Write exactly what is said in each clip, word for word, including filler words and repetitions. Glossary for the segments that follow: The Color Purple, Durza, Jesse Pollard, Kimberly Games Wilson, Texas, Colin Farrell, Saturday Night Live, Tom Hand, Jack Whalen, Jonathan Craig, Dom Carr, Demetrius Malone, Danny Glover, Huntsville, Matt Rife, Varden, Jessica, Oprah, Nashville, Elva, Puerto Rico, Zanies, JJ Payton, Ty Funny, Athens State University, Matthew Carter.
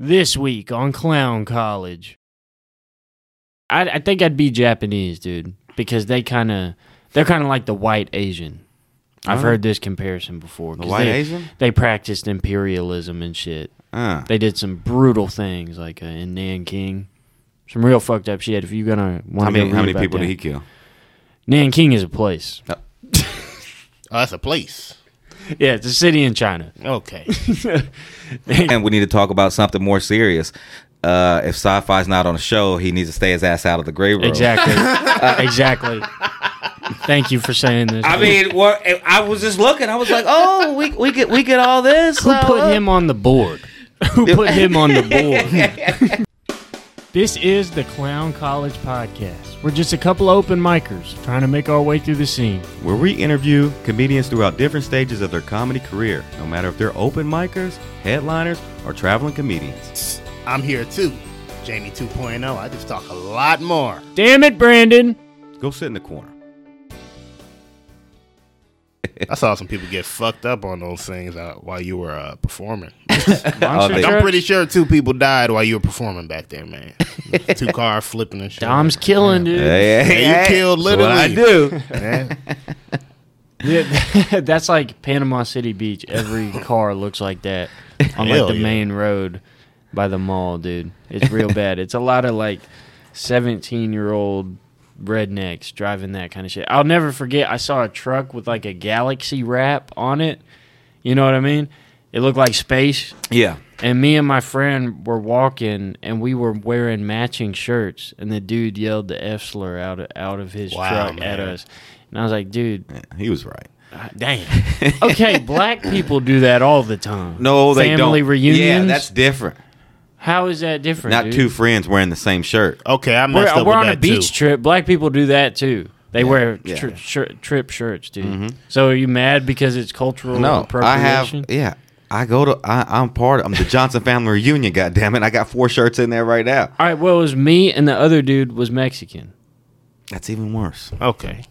This week on Clown College. I, I think I'd be Japanese, dude, because they kind of they're kind of like the white Asian. I've oh. heard this comparison before. The white they, Asian? They practiced imperialism and shit. Uh. They did some brutal things, like uh, in Nanjing, some real fucked up shit. If you're gonna want to, how, how many people that. did he kill? Nanjing is a place. Oh. Oh, that's a place. Yeah, it's a city in China. Okay. And we need to talk about something more serious. Uh, if Sci-Fi's not on the show, he needs to stay his ass out of the gray room. Exactly. uh, exactly. Thank you for saying this. I man. mean, well, I was just looking. I was like, oh, we we get we get all this. Who put uh, him on the board? Who put him on the board? This is the Clown College Podcast. We're just a couple open micers trying to make our way through the scene, where we interview comedians throughout different stages of their comedy career, no matter if they're open micers, headliners, or traveling comedians. I'm here too. Jamie two point oh. I just talk a lot more. Damn it, Brandon. Go sit in the corner. I saw some people get fucked up on those things uh, while you were uh, performing. Like, I'm pretty sure two people died while you were performing back there, man. Two car flipping and shit. Dom's killing, dude. Yeah, yeah, yeah. You killed literally. What I do. Yeah. Yeah, that's like Panama City Beach. Every car looks like that on like the yeah. main road by the mall, dude. It's real bad. It's a lot of like seventeen-year-old rednecks driving that kind of shit. I'll never forget, I saw a truck with like a galaxy wrap on it. You know what I mean? It looked like space. Yeah. And me and my friend were walking, and we were wearing matching shirts, and the dude yelled the F slur out of, out of his wow, truck man. at us. And I was like, dude. Yeah, he was right. Uh, damn. Okay, black people do that all the time. No, they Family don't. Family reunions. Yeah, that's different. How is that different? Not dude? two friends wearing the same shirt. Okay, I messed we're, up we're with that, too. We're on a beach too. trip. Black people do that, too. They yeah, wear yeah. Tri- shir- trip shirts, dude. Mm-hmm. So are you mad because it's cultural no, appropriation? No, I have, yeah. I go to, I, I'm part of, I'm the Johnson family reunion, goddammit. I got four shirts in there right now. All right, well, it was me and the other dude was Mexican. That's even worse. Okay.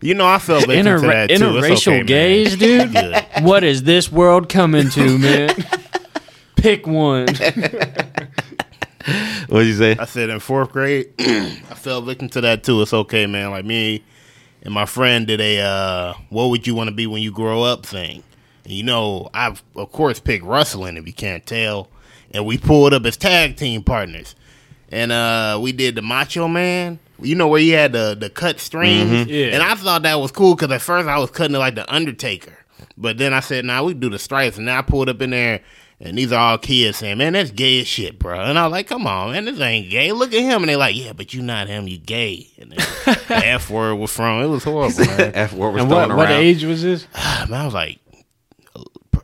You know, I felt victim Inter- to that, too. Interracial okay, gays, dude? Yeah. What is this world coming to, man? Pick one. What did you say? I said in fourth grade, I fell victim to that too. It's okay, man. Like me and my friend did a uh, what would you want to be when you grow up thing. And you know, I of course picked wrestling if you can't tell. And we pulled up as tag team partners. And uh, we did the Macho Man. You know where he had the, the cut strings? Mm-hmm. Yeah. And I thought that was cool because at first I was cutting it like the Undertaker. But then I said, nah, we do the stripes. And then I pulled up in there. And these are all kids saying, man, that's gay as shit, bro. And I was like, come on, man, this ain't gay. Look at him. And they're like, yeah, but you not him. You gay. And then the F word was thrown. It was horrible, man. F word was and thrown what, around. What age was this? Man, I was like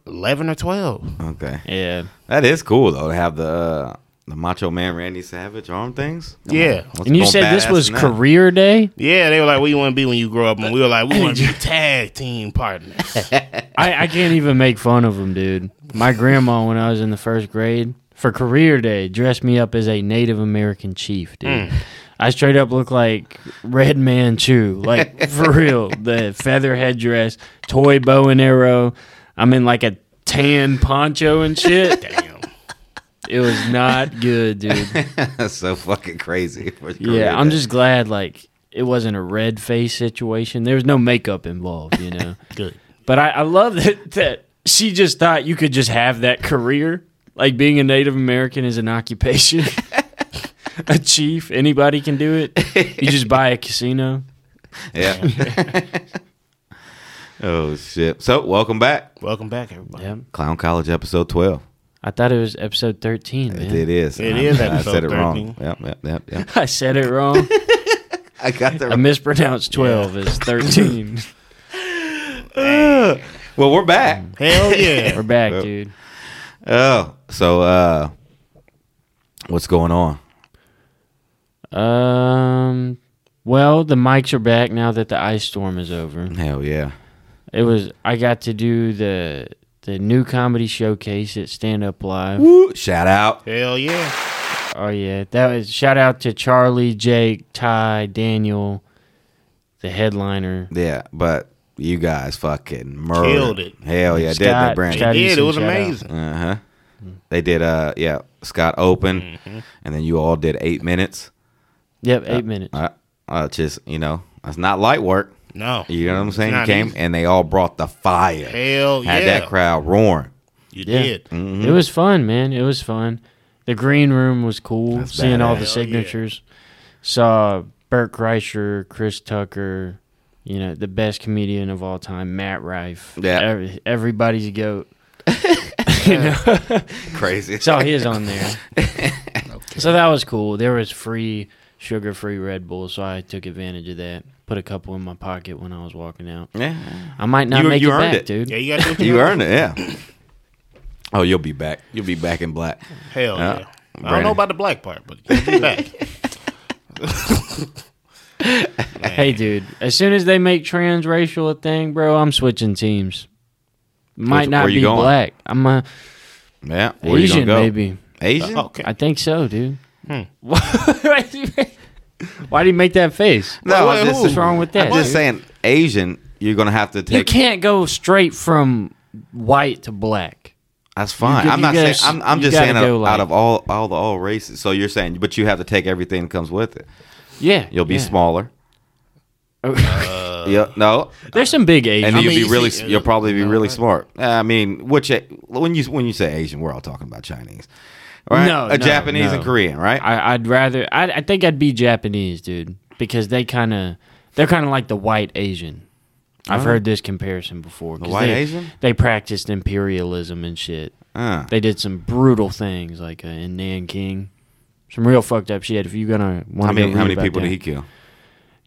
eleven or twelve. Okay. Yeah. That is cool, though, to have the uh, the Macho Man Randy Savage arm things. Come yeah. And you said this was career day? Yeah. They were like, what do you want to be when you grow up? And we were like, we want to be tag team partners. I, I can't even make fun of them, dude. My grandma, when I was in the first grade, for career day, dressed me up as a Native American chief, dude. Mm. I straight up looked like Red Man Chew, like, for real. The feather headdress, toy bow and arrow. I'm in, like, a tan poncho and shit. Damn. It was not good, dude. That's so fucking crazy. Yeah, I'm day. just glad, like, it wasn't a red face situation. There was no makeup involved, you know. Good. But I, I love that... that she just thought you could just have that career. Like, being a Native American is an occupation. A chief, anybody can do it. You just buy a casino. Yeah. Oh, shit. So, welcome back. Welcome back, everybody. Yep. Clown College, episode twelve. I thought it was episode thirteen, man. It is. It is episode I said it thirteen. Wrong. Yep, yep, yep, yep. I said it wrong. I got the I mispronounced twelve yeah. as thirteen. Well, we're back. Hell yeah. We're back, so, dude. Oh, so uh, what's going on? Um, well, the mics are back now that the ice storm is over. Hell yeah. It was, I got to do the the new comedy showcase at Stand Up Live. Woo, shout out. Hell yeah. Oh yeah. That was shout out to Charlie, Jake, Ty, Daniel, the headliner. Yeah, but you guys fucking murdered. Killed it. Hell yeah. Scott, Dead Brand. It did. It was amazing. Uh huh. Mm. They did, uh, yeah, Scott open, mm-hmm. and then you all did eight minutes. Yep, eight uh, minutes. Uh, uh, just, you know, it's not light work. No. You know what I'm saying? You came, easy. And they all brought the fire. Hell Had yeah. Had that crowd roaring. You yeah. did. Mm-hmm. It was fun, man. It was fun. The green room was cool, That's seeing badass. all the signatures. Yeah. Saw Bert Kreischer, Chris Tucker, you know, the best comedian of all time, Matt Rife. Yeah. Every, everybody's a goat. You know? Crazy. Saw his on there. Okay. So that was cool. There was free, sugar-free Red Bull, so I took advantage of that. Put a couple in my pocket when I was walking out. Yeah, I might not you, make you it back, it. dude. Yeah, you got you earned it. Yeah. Oh, you'll be back. You'll be back in black. Hell uh, yeah. Brandon. I don't know about the black part, but you'll be back. Hey, dude. As soon as they make transracial a thing, bro, I'm switching teams. Might Which, not be going? black. I'm a yeah. Where Asian, go? maybe Asian. Uh, okay. I think so, dude. Hmm. Why do you make that face? No, what, just, what's wrong with that? I'm just dude? saying, Asian, you're going to have to take... You can't go straight from white to black. That's fine. You, I'm you not gotta, saying... I'm, I'm just saying out, like, out of all, all the all races. So you're saying, but you have to take everything that comes with it. Yeah. You'll be yeah. smaller. Uh, yeah, no. There's some big Asian. And you'll, I mean, be really, you'll probably be no, really right. smart. I mean, which, when you when you say Asian, we're all talking about Chinese. Right? No, a no, Japanese no. and Korean, right? I, I'd rather. I, I think I'd be Japanese, dude, because they kind of, they're kind of like the white Asian. I've oh. heard this comparison before. The white they, Asian? They practiced imperialism and shit. Uh. They did some brutal things, like uh, in Nanjing, some real fucked up shit. If you're gonna want, I mean, how many people that. did he kill?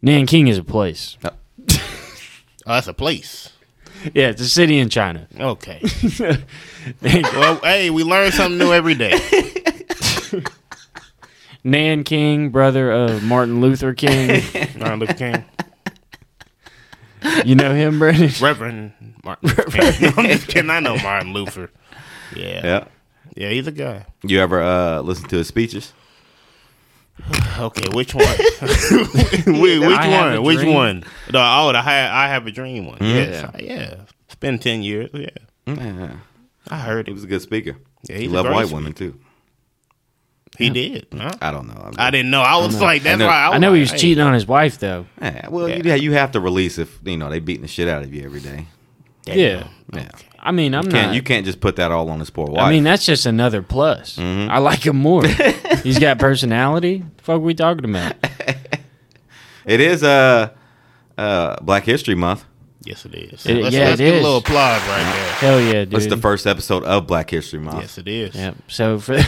Nanjing is a place. Oh, oh that's a place. Yeah, it's a city in China. Okay. Well, hey, we learn something new every day. Nanjing, brother of Martin Luther King. Martin Luther King. You know him, Brandon? Reverend Martin Luther King. Can I know Martin Luther? Yeah. Yeah. Yeah, he's a guy. You ever uh, listen to his speeches? Okay, which one? which one? Which one? The, oh, the I, I Have a Dream one. Mm-hmm. Yes. Yeah. Yeah. It's been ten years. Yeah. yeah. I heard it. He was a good speaker. Yeah, he loved white speaker. women, too. He yeah. did. Huh? I don't know. I, mean, I didn't know. I was I like, that's why I was I know he was like, cheating hey. on his wife, though. Yeah, well, yeah. You, you have to release if, you know, they beating the shit out of you every day. Damn. Yeah. Yeah. Okay. I mean, I'm you not. You can't just put that all on his poor wife. I mean, that's just another plus. Mm-hmm. I like him more. He's got personality. The fuck, are we talking about? It is uh, uh, Black History Month. Yes, it is. It, let's yeah, let's it give is. a little applause right there. Hell yeah, dude! It's the first episode of Black History Month. Yes, it is. Yep. So for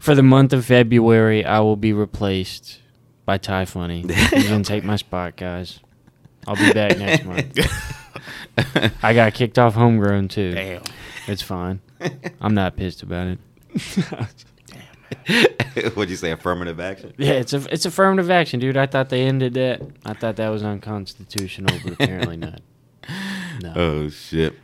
for the month of February, I will be replaced by Ty Funny. He's gonna take my spot, guys. I'll be back next month. I got kicked off Homegrown, too. Damn. It's fine. I'm not pissed about it. Damn, man. What'd you say, affirmative action? Yeah, it's a, it's affirmative action, dude. I thought they ended that. I thought that was unconstitutional, but apparently not. No. Oh, shit.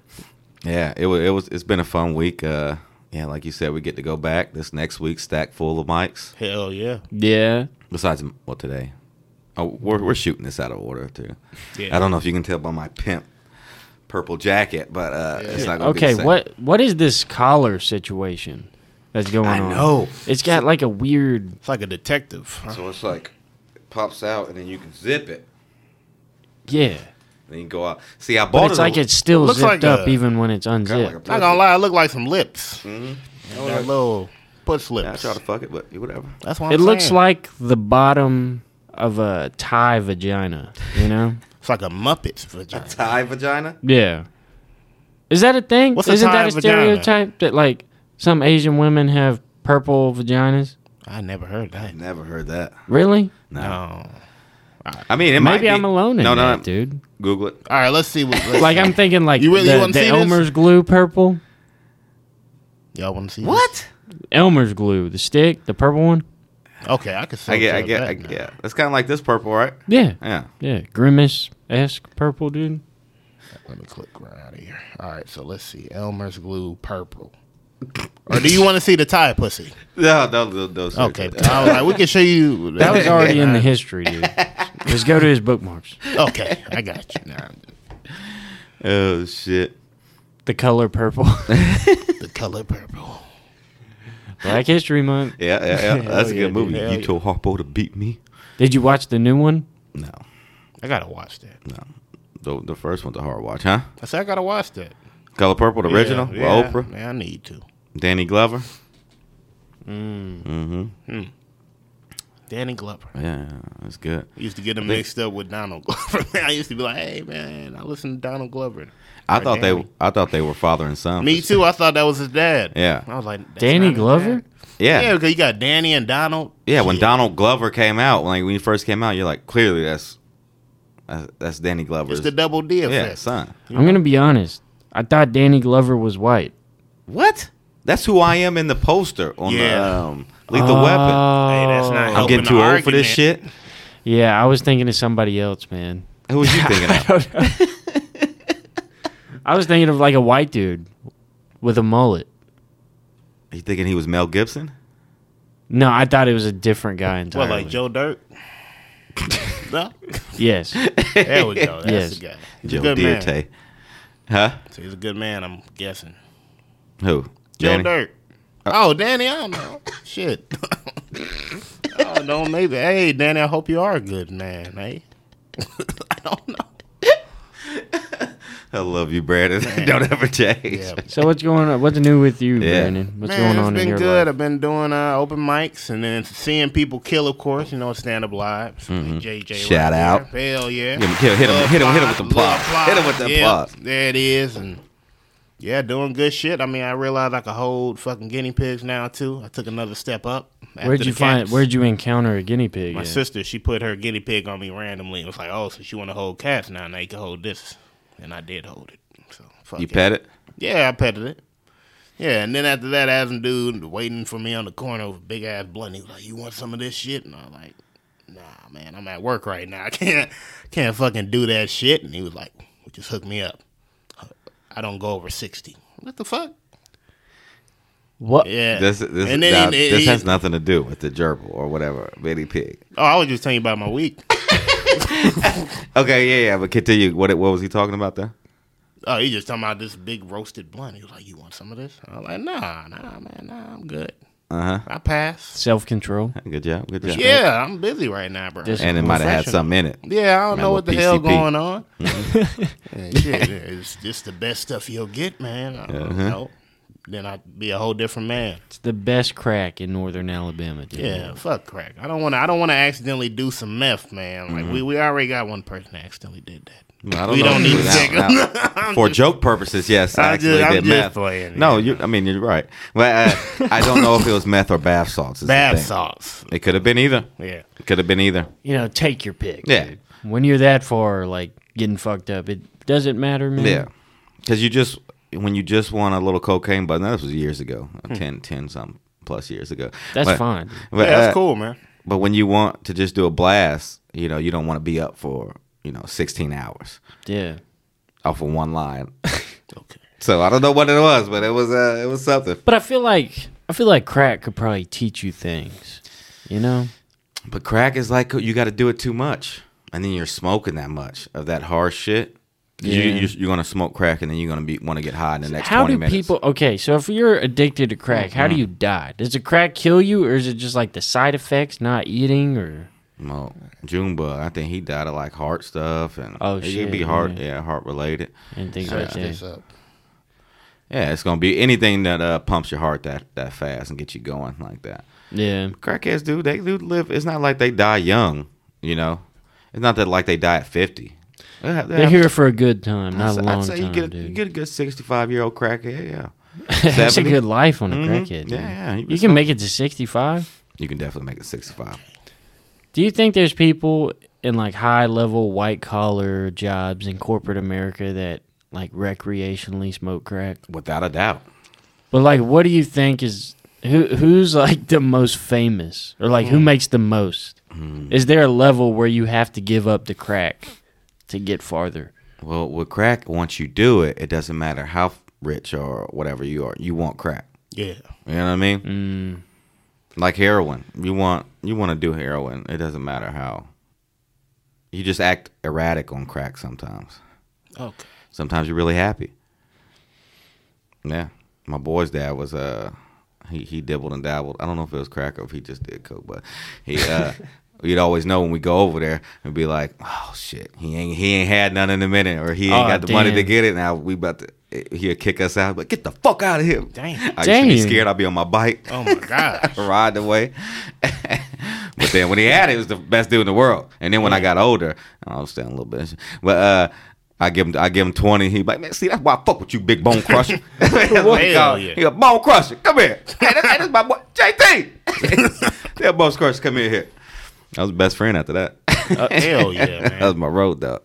Yeah, it was, it was, it's been a fun week. Uh, yeah, like you said, we get to go back this next week, stack full of mics. Hell, yeah. Yeah. Besides, well, today. Oh, we're, we're shooting this out of order, too. Yeah. I don't know if you can tell by my pimp. Purple jacket, but uh, yeah. it's not going to okay, be the same. what what is this collar situation that's going on? I know on? it's got like a weird. It's like a detective. Huh? So it's like it pops out and then you can zip it. Yeah. Then you can go out. See, I bought but it's it. It's like it's still it zipped like up a, even when it's unzipped. Like not gonna lie, it look like some lips. Mm-hmm. Oh, that little push lips. Yeah, I try to fuck it, but whatever. That's why. It saying. looks like the bottom of a Thai vagina. You know. It's like a Muppet's vagina. A Thai vagina? Yeah. Is that a thing? What's Isn't a that a vagina? stereotype that like some Asian women have purple vaginas? I never heard that. I never heard that. Really? No. no. I mean, it Maybe might Maybe I'm be. alone in no, that, no, dude. Google it. All right, let's see. What, let's like see. I'm thinking like you really, the, you the Elmer's glue purple. Y'all want to see What? This? Elmer's glue, the stick, the purple one. Okay, I can see I get, I get, I get, yeah. It's kind of like this purple, right? Yeah. Yeah. Yeah, Grimace-esque purple, dude. Let me click right out of here. All right, so let's see. Elmer's glue purple. Or do you want to see the Thai pussy? No, no, no. no okay, I was like, we can show you. That was already in the history, dude. Just go to his bookmarks. Okay, I got you. Now. Oh, shit. The Color Purple. The Color Purple. Black History Month. Yeah, yeah, yeah. That's a good yeah, movie. Dude, you yeah. told Harpo to beat me. Did you watch the new one? No. I gotta watch that. No. The, the first one's a hard watch, huh? I said I gotta watch that. Color Purple, the yeah, original? Yeah, with Oprah? Yeah, I need to. Danny Glover? Mm. Mm-hmm. Mm. Danny Glover. Yeah, that's good. I used to get him they, mixed up with Donald Glover. I used to be like, hey, man, I listen to Donald Glover. I or thought Danny. they I thought they were father and son. Me too. I thought that was his dad. Yeah. I was like, Danny Glover? Yeah. Yeah, because you got Danny and Donald. Yeah, when yeah. Donald Glover came out, like when he first came out, you're like, clearly that's that's, that's Danny Glover's. It's the double D effect. Yeah, son. I'm going to be honest. I thought Danny Glover was white. What? That's who I am in the poster on yeah. the um, Lethal uh, Weapon. Hey, that's not I'm getting too old for this shit. Yeah, I was thinking of somebody else, man. Who was you thinking of? I, I was thinking of like a white dude with a mullet. Are you thinking he was Mel Gibson? No, I thought it was a different guy entirely. What, like Joe Dirt? No? Yes. There we go. That's yes. the guy. He's Joe a good Dirt. Man. Huh? So he's a good man, I'm guessing. Who? Joe Danny? Dirt. Oh, Danny, I don't know. Shit. I don't know, maybe. Hey, Danny, I hope you are a good man, hey? Eh? I don't know. I love you, Brandon. Don't ever change. Yeah. So what's going on? What's new with you, yeah. Brandon? What's Man, going on in your good. life? It's been good. I've been doing uh, open mics and then seeing people kill, of course. You know, Stand Up Live. So mm-hmm. J J Shout right out. There. Hell yeah. Him, hit, him, hit, him, hit him with the applause. Hit him with the yeah, applause. There it is. And yeah, doing good shit. I mean, I realized I could hold fucking guinea pigs now, too. I took another step up. Where'd you find? Where'd you encounter a guinea pig? My at? sister, she put her guinea pig on me randomly. It was like, oh, so she want to hold cats now. Now you can hold this. And I did hold it. So fuck You it. pet it? Yeah, I petted it. Yeah, and then after that, I had some dude waiting for me on the corner with a big-ass blunt. He was like, you want some of this shit? And I was like, nah, man, I'm at work right now. I can't, can't fucking do that shit. And he was like, well, just hook me up. I don't go over sixty. What the fuck? What? Yeah. This, this, and then now, he, this he, has nothing to do with the gerbil or whatever, guinea pig. Oh, I was just telling you about my week. Okay, yeah, yeah, but continue. What what was he talking about there? Oh, he just talking about this big roasted blunt. He was like, you want some of this? I was like, nah, nah, man, nah, I'm good. Uh-huh. I pass. Self-control. Good job, good job. Yeah, I'm busy right now, bro. Just and it might have had something in it. Yeah, I don't know what the P C P. Hell going on. Mm-hmm. Yeah, shit, it's just the best stuff you'll get, man. I don't uh-huh. know. Then I'd be a whole different man. It's the best crack in northern Alabama, dude. Yeah, fuck crack. I don't want to. I don't want to accidentally do some meth, man. Like mm-hmm. we, we already got one person that accidentally did that. No, I don't we know don't need to take them for just, joke purposes. Yes, I, I just, accidentally I'm did meth. Playing, no, you, I mean you're right. But I, I don't know if it was meth or bath salts. Bath salts. It could have been either. Yeah, it could have been either. You know, take your pick. Yeah. Dude. When you're that far, like getting fucked up, it doesn't matter, man. Yeah, because you just. When you just want a little cocaine, but no, this was years ago, hmm. ten, ten some plus years ago. That's but, fine. But, yeah, that's uh, cool, man. But when you want to just do a blast, you know, you don't want to be up for, you know, sixteen hours. Yeah. Off of one line. Okay. So I don't know what it was, but it was uh, it was something. But I feel like I feel like crack could probably teach you things, you know? But crack is like you got to do it too much, and then you're smoking that much of that harsh shit. Yeah. You, you're, you're gonna smoke crack and then you're gonna be want to get high in the next how twenty minutes. How do people? Okay, so if you're addicted to crack, mm-hmm. how do you die? Does the crack kill you, or is it just like the side effects, not eating, or? No, Junebug. I think he died of like heart stuff and oh it shit, could be heart, yeah, yeah heart related and things uh, like that. Yeah, it's gonna be anything that uh, pumps your heart that, that fast and gets you going like that. Yeah, crackheads, dude, they do live. It's not like they die young, you know. It's not that like they die at fifty. They're, They're here for a good time, not I'd a long time. I'd say you, time, get, a, you get a good sixty-five-year-old crackhead, yeah. That's a good life on a mm-hmm. crackhead. Yeah, yeah, you, you can make it to sixty-five? You can definitely make it to sixty-five. Do you think there's people in, like, high-level white-collar jobs in corporate America that, like, recreationally smoke crack? Without a doubt. But, like, what do you think is... Who Who's, like, the most famous? Or, like, mm. who makes the most? Mm. Is there a level where you have to give up the crack? To get farther. Well, with crack, once you do it, it doesn't matter how rich or whatever you are. You want crack. Yeah. You know what I mean? Mm. Like heroin. You want you want to do heroin. It doesn't matter how. You just act erratic on crack sometimes. Okay. Sometimes you're really happy. Yeah. My boy's dad was, uh, he he dibbled and dabbled. I don't know if it was crack or if he just did coke, but he uh you'd always know when we go over there and be like, oh shit, he ain't he ain't had none in a minute, or he ain't oh, got the damn. money to get it. Now we about to he'll kick us out, but get the fuck out of here. Damn, I used to be scared. I'd be on my bike. Oh my god, ride away. But then when he had it, it was the best dude in the world. And then when I got older, I was standing a little bit, but uh. I give him, I give him twenty. He like, man, see, that's why I fuck with you, big bone crusher. That's what he called. Yeah. He a bone crusher. Come here. Hey, that's, that's my boy, J T. That bone crusher, come in here. I was best friend after that. uh, hell yeah, man. That was my road dog.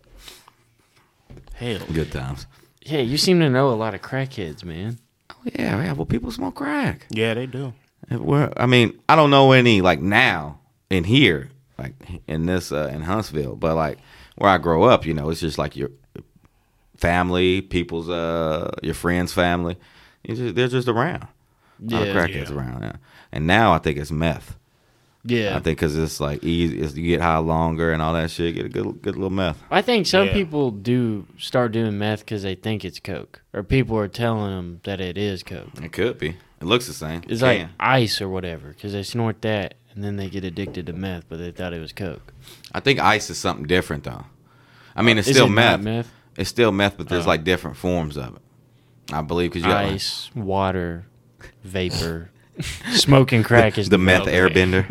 Hell, good times. Yeah, you seem to know a lot of crackheads, man. Oh yeah, yeah. Well, people smoke crack. Yeah, they do. Well, I mean, I don't know any like now in here, like in this uh, in Huntsville, but like where I grow up, you know, it's just like you're. Family, people's, uh, your friends' family, just, they're just around. Yeah, all the crackheads yeah. around. Yeah. And now I think it's meth. Yeah, I think because it's like easy, it's, you get high longer and all that shit. Get a good, good little meth. I think some yeah. people do start doing meth because they think it's coke, or people are telling them that it is coke. It could be. It looks the same. It's it like ice or whatever because they snort that and then they get addicted to meth, but they thought it was coke. I think ice is something different though. I mean, it's is still it meth. Not meth? It's still meth, but there's, oh. like, different forms of it. I believe because you got ice, like, water, vapor, smoking crack the, is the meth okay. airbender.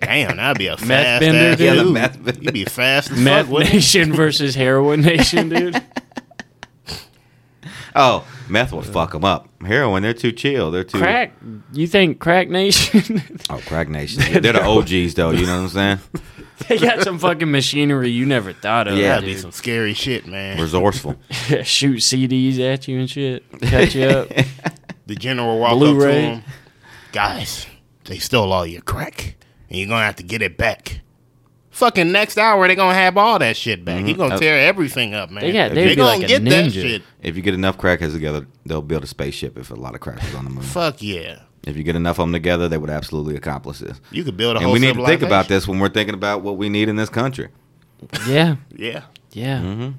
Damn, that'd be a fast meth bender, dude. Yeah, the meth bender. You'd be fast as meth fuck, nation versus heroin nation, dude. Oh, meth would fuck them up. Heroin, they're too chill. They're too crack. You think crack nation? Oh, crack nation. Yeah, they're the O Gs, though. You know what I'm saying? They got some fucking machinery you never thought of. Yeah, that'd be some scary shit, man. Resourceful. Shoot C Ds at you and shit. Cut you up. The general walk Blu-ray. Up to him. Guys, they stole all your crack, and you're gonna have to get it back. Fucking next hour, they're gonna have all that shit back. Mm-hmm. You're gonna tear everything up, man. They got, they're be gonna like get ninja. That shit. If you get enough crackheads together, they'll build a spaceship if a lot of crackheads on the moon. Fuck yeah. If you get enough of them together, they would absolutely accomplish this. You could build a whole civilization. And we need to think about this when we're thinking about what we need in this country. Yeah. Yeah. Yeah. Mm-hmm.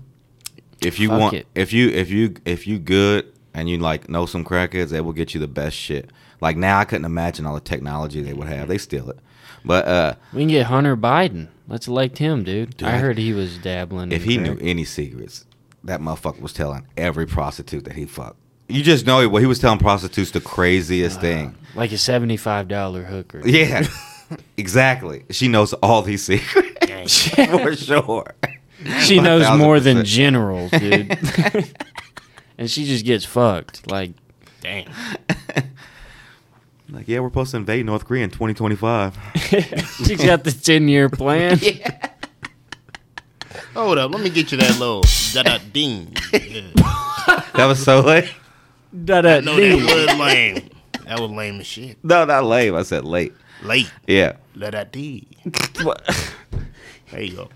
If you Fuck want, it. if you if you if you good and you like know some crackheads, they will get you the best shit. Like now, I couldn't imagine all the technology they would have. They steal it. But uh, we can get Hunter Biden. Let's elect him, dude. dude I heard he was dabbling. If in he crack. Knew any secrets, that motherfucker was telling every prostitute that he fucked. You just know well, he was telling prostitutes the craziest uh, thing. Like a seventy-five dollars hooker. Dude. Yeah, exactly. She knows all these secrets. For sure. She knows more than generals, dude. And she just gets fucked. Like, damn. Like, yeah, we're supposed to invade North Korea in twenty twenty-five. She's got the ten-year plan. Yeah. Hold up. Let me get you that little da-da-ding. Yeah. That was so late. Da da. No, that was lame. That was lame as shit. No, not lame. I said late. Late. Yeah. Da da dee. There you go.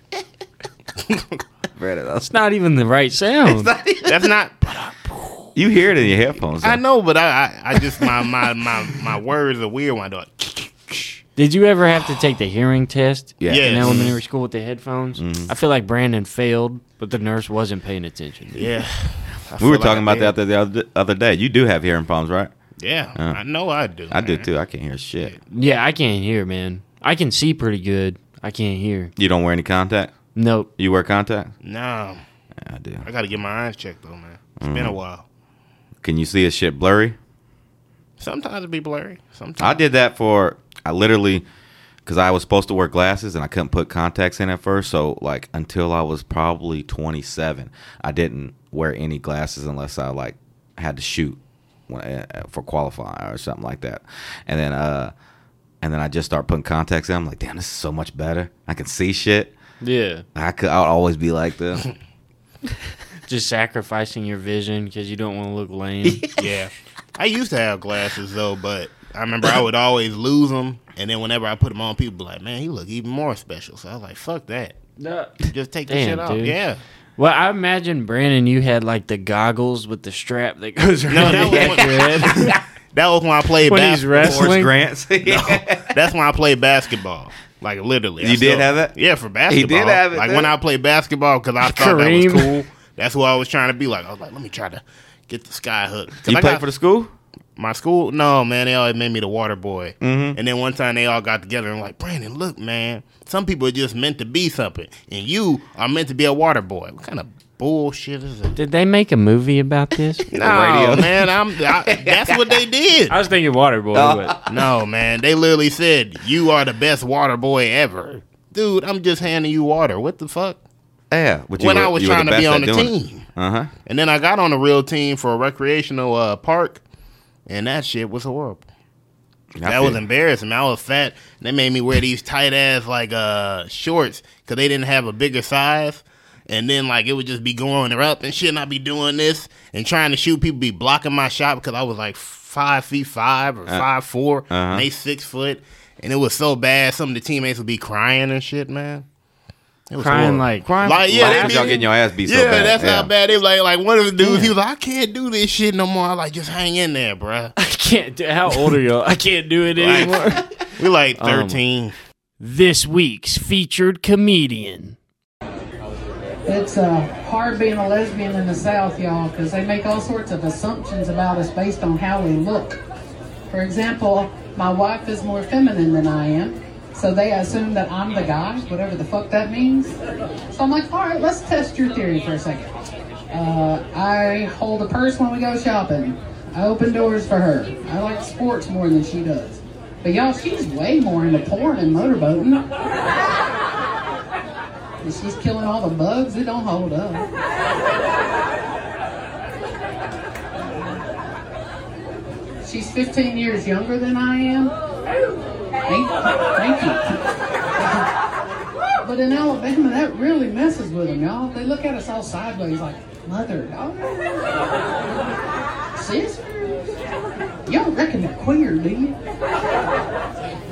It's not even the right sound. Not That's not. You hear it in your headphones. Though. I know, but I, I, I just my, my, my, my words are weird when I do it. Did you ever have to take the hearing test yeah. yes. in elementary school with the headphones? Mm-hmm. I feel like Brandon failed, but the nurse wasn't paying attention. Yeah. I we were like talking I about that the other, other day. You do have hearing problems, right? Yeah, uh, I know I do. I man. do too. I can't hear shit. Yeah, I can't hear, man. I can see pretty good. I can't hear. You don't wear any contact? Nope. You wear contact? No. Yeah, I do. I got to get my eyes checked though, man. It's mm. been a while. Can you see a shit blurry? Sometimes it be blurry. Sometimes. I did that for, I literally, because I was supposed to wear glasses and I couldn't put contacts in at first. So like until I was probably twenty-seven, I didn't wear any glasses unless I like had to shoot when, uh, for qualifying or something like that, and then uh, and then I just start putting contacts in. I'm like, damn, this is so much better. I can see shit. Yeah, I could. I'd always be like this, just sacrificing your vision because you don't want to look lame. Yeah, I used to have glasses though, but I remember I would always lose them, and then whenever I put them on, people would be like, man, you look even more special. So I was like, fuck that. No, just take this shit off. Dude. Yeah. Well, I imagine, Brandon, you had, like, the goggles with the strap that goes around no, that the back of your head. That was when I played when basketball. When Grants. Yeah. No, that's when I played basketball. Like, literally. You I did still, have that? Yeah, for basketball. He did have it. Like, then. When I played basketball, because I thought Kareem. That was cool. That's what I was trying to be like. I was like, let me try to get this guy hooked. You I played got, for the school? my school, no, man, they always made me the water boy. Mm-hmm. And then one time they all got together and like, Brandon, look, man, some people are just meant to be something, and you are meant to be a water boy. What kind of bullshit is it? Did they make a movie about this? No, radio? man, I'm, I, that's what they did. I was thinking water boy. Uh, but. No, man, they literally said, you are the best water boy ever. Dude, I'm just handing you water. What the fuck? Yeah, when were, I was trying to be on the team. Uh-huh. And then I got on a real team for a recreational uh, park, and that shit was horrible. Not that big. Was embarrassing. I was fat. They made me wear these tight-ass like uh, shorts because they didn't have a bigger size. And then like it would just be going up and shit, and I'd be doing this and trying to shoot. People be blocking my shot because I was like five feet five or uh, five four. Uh-huh. And they six foot. And it was so bad, some of the teammates would be crying and shit, man. It was crying horrible. like crying, like yeah, like, be, y'all getting your ass beat. Yeah, so bad. that's yeah. how bad. It was like, like one of the dudes, yeah. he was like, I can't do this shit no more. I like, just hang in there, bro. I can't. Do, how old are y'all? I can't do it anymore. We're like thirteen. Um, this week's featured comedian. It's uh, hard being a lesbian in the South, y'all, because they make all sorts of assumptions about us based on how we look. For example, my wife is more feminine than I am. So they assume that I'm the guy, whatever the fuck that means. So I'm like, all right, let's test your theory for a second. Uh, I hold a purse when we go shopping. I open doors for her. I like sports more than she does. But y'all, she's way more into porn and motorboating. And she's killing all the bugs. It don't hold up. She's fifteen years younger than I am. Thank you. Thank you. But in Alabama, that really messes with them, y'all. They look at us all sideways like, mother, dog. Sis? Y'all reckon they're queer, do you?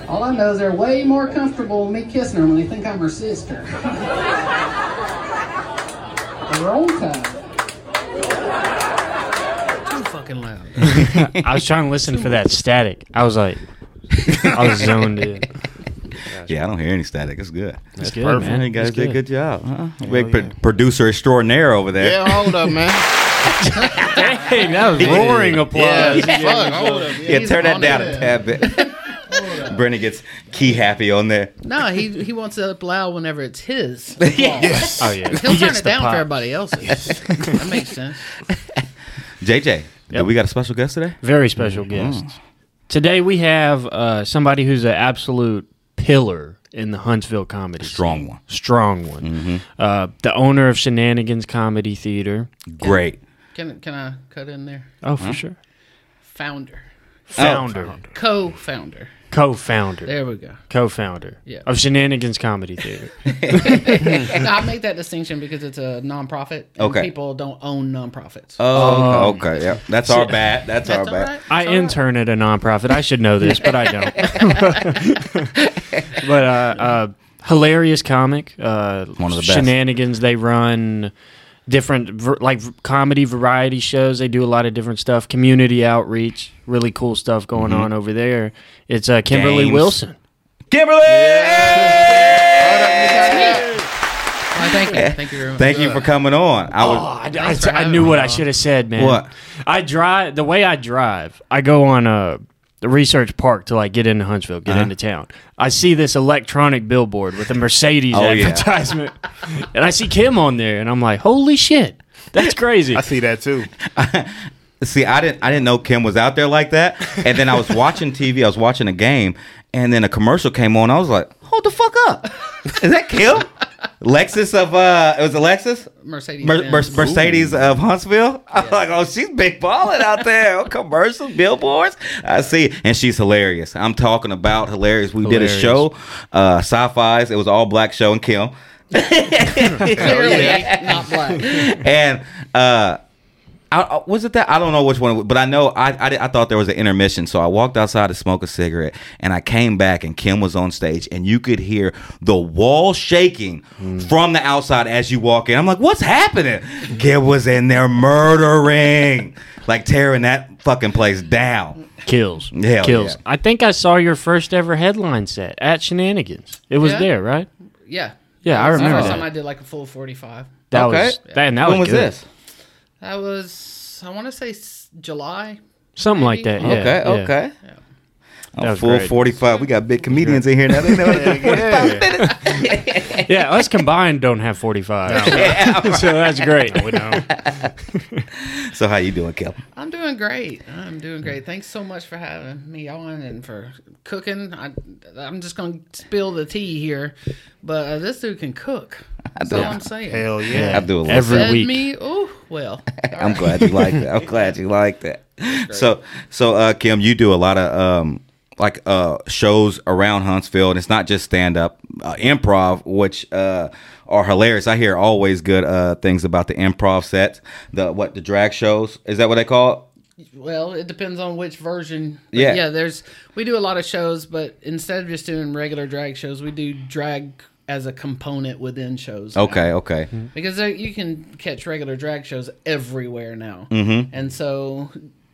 All I know is they're way more comfortable with me kissing her when they think I'm her sister. Roll Tide. Too fucking loud. I was trying to listen for that static. I was like... I was zoned in. Yeah, I don't hear any static. It's good. That's, That's good, perfect. Man. You guys did a good job. Huh? Big yeah. pro- producer extraordinaire over there. Yeah, hold up, man. Dang, that was roaring applause. Yeah, yeah. Fuck, hold up. yeah, yeah turn that down a tad bit. Brennan gets key happy on there. No, he he wants it up loud whenever it's his. Yes. Oh, yeah. He'll he turn it down pop. for everybody else's. That makes sense. J J, yep. we got a special guest today? Very special guest. Mm. Today we have uh, somebody who's an absolute pillar in the Huntsville comedy Strong scene. one. Strong one. Mm-hmm. Uh, the owner of Shenanigans Comedy Theatre. Great. Can, can I cut in there? Oh, for huh? sure. Founder. Founder. Oh, founder. Co-founder. Co-founder. There we go. Co-founder yeah. of Shenanigans Comedy Theatre. I make that distinction because it's a nonprofit. And okay. people don't own nonprofits. Oh, okay. okay. Yeah, that's our bad. That's, that's our bad. Right. I intern right. at a nonprofit. I should know this, but I don't. But uh, uh, hilarious comic. Uh, One of the best. Shenanigans. They run different like comedy variety shows. They do a lot of different stuff. Community outreach. Really cool stuff going mm-hmm. on over there. It's uh, Kimberly Games. Wilson. Kimberly! Yeah. Yeah. Oh, thank you. Thank you very much. Thank you for coming on. I, would, oh, I, I, I knew what on. I should have said, man. What? I drive, the way I drive, I go on a the research park to like get into Huntsville, get uh-huh. into town. I see this electronic billboard with a Mercedes oh, advertisement. Yeah. And I see Kim on there, and I'm like, holy shit. That's crazy. I see that too. See, I didn't I didn't know Kim was out there like that. And then I was watching T V, I was watching a game, and then a commercial came on. I was like, hold the fuck up. Is that Kim? Lexus of, uh, it was a Lexus? Mercedes. Mer- Mer- Mercedes Ooh. of Huntsville. I was yeah. like, oh, she's big balling out there. Commercials, billboards. I see. And she's hilarious. I'm talking about hilarious. We hilarious. did a show, uh, Sci-Fi's. It was an all-black show and Kim. Clearly not black. And, uh, I, was it that I don't know which one it was, but I know I, I I thought there was an intermission, so I walked outside to smoke a cigarette, and I came back and Kim was on stage, and you could hear the wall shaking mm. from the outside as you walk in. I'm like, what's happening? Kim was in there murdering, like tearing that fucking place down. Kills, Hell kills. Yeah. I think I saw your first ever headline set at Shenanigans. It was yeah. there, right? Yeah, yeah, I remember. The first that. time I did like a full forty-five. That okay. was yeah. that. And that when was, was this? That was, I want to say July Something like that. Yeah, okay, yeah. okay. Yeah. I'm full great. forty-five. We got big comedians yeah. in here now. They know forty-five yeah. minutes. Yeah, us combined don't have forty-five. No. Yeah, so that's great. No, we don't. So how you doing, Kelvin? I'm doing great. I'm doing great. Thanks so much for having me on and for cooking. I, I'm just going to spill the tea here, but uh, this dude can cook. That's all I'm saying. Hell yeah. I do a little Every Said week. Me, ooh, well. I'm right. glad you like that. I'm glad you like that. So, so uh, Kim, you do a lot of... Um, like uh shows around Huntsville, and it's not just stand-up, uh, improv, which uh are hilarious. I hear always good uh things about the improv sets, the what the drag shows, is that what they call it? Well, it depends on which version, but yeah yeah there's we do a lot of shows, but instead of just doing regular drag shows, we do drag as a component within shows now. Okay, okay. Mm-hmm. Because there, you can catch regular drag shows everywhere now. Mm-hmm. And so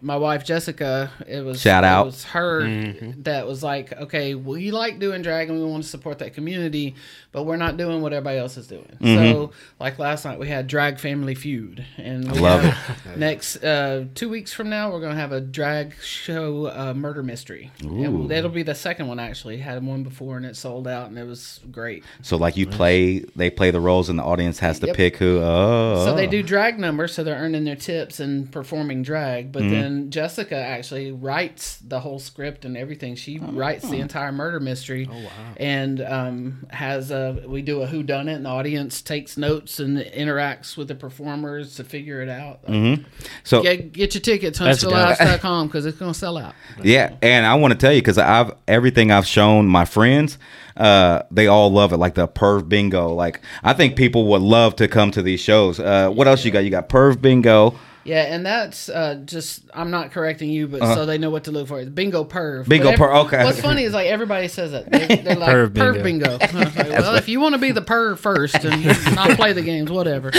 my wife Jessica, it was shout out. It was her mm-hmm. that was like, okay, we like doing drag and we want to support that community, but we're not doing what everybody else is doing. Mm-hmm. So, like last night, we had Drag Family Feud, and I love it. Next uh, two weeks from now, we're gonna have a drag show uh, murder mystery. Ooh. That'll be the second one actually. Had one before and it sold out, and it was great. So, like you play, they play the roles, and the audience has to yep. pick who. Oh, so oh. they do drag numbers, so they're earning their tips and performing drag, but mm-hmm. then. And Jessica actually writes the whole script and everything. She oh, writes oh. the entire murder mystery. Oh, wow. And um, has a, we do a whodunit, and the audience takes notes and interacts with the performers to figure it out. Mm-hmm. So get, get your tickets, huntsville lives dot com, because it's going to sell out. Yeah, and I want to tell you, because I've everything I've shown my friends, uh, they all love it, like the Perv Bingo. Like I think people would love to come to these shows. Uh, what yeah. else you got? You got Perv Bingo. Yeah, and that's uh, just, I'm not correcting you, but uh-huh. so they know what to look for. It's Bingo Perv. Bingo every, Perv, okay. What's funny is like everybody says that. They, they're like, Perv Bingo. Perv Bingo. Like, well, if you want to be the perv first and not play the games, whatever.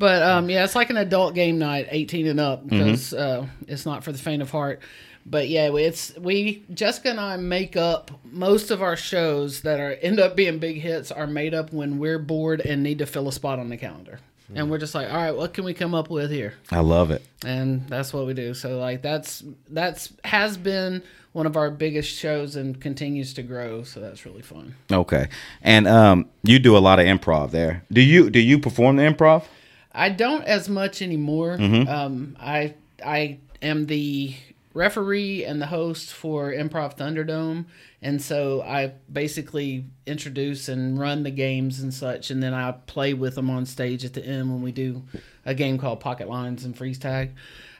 But um, yeah, it's like an adult game night, eighteen and up, because mm-hmm. uh, it's not for the faint of heart. But yeah, it's we Jessica and I make up most of our shows that are end up being big hits are made up when we're bored and need to fill a spot on the calendar. And we're just like, all right, what can we come up with here? I love it. And that's what we do. So, like, that's that's has been one of our biggest shows and continues to grow. So that's really fun. Okay. And um, you do a lot of improv there. Do you do you perform the improv? I don't as much anymore. Mm-hmm. Um, I I am the referee and the host for Improv Thunderdome, and so I basically introduce and run the games and such, and then I play with them on stage at the end when we do a game called Pocket Lines and Freeze Tag.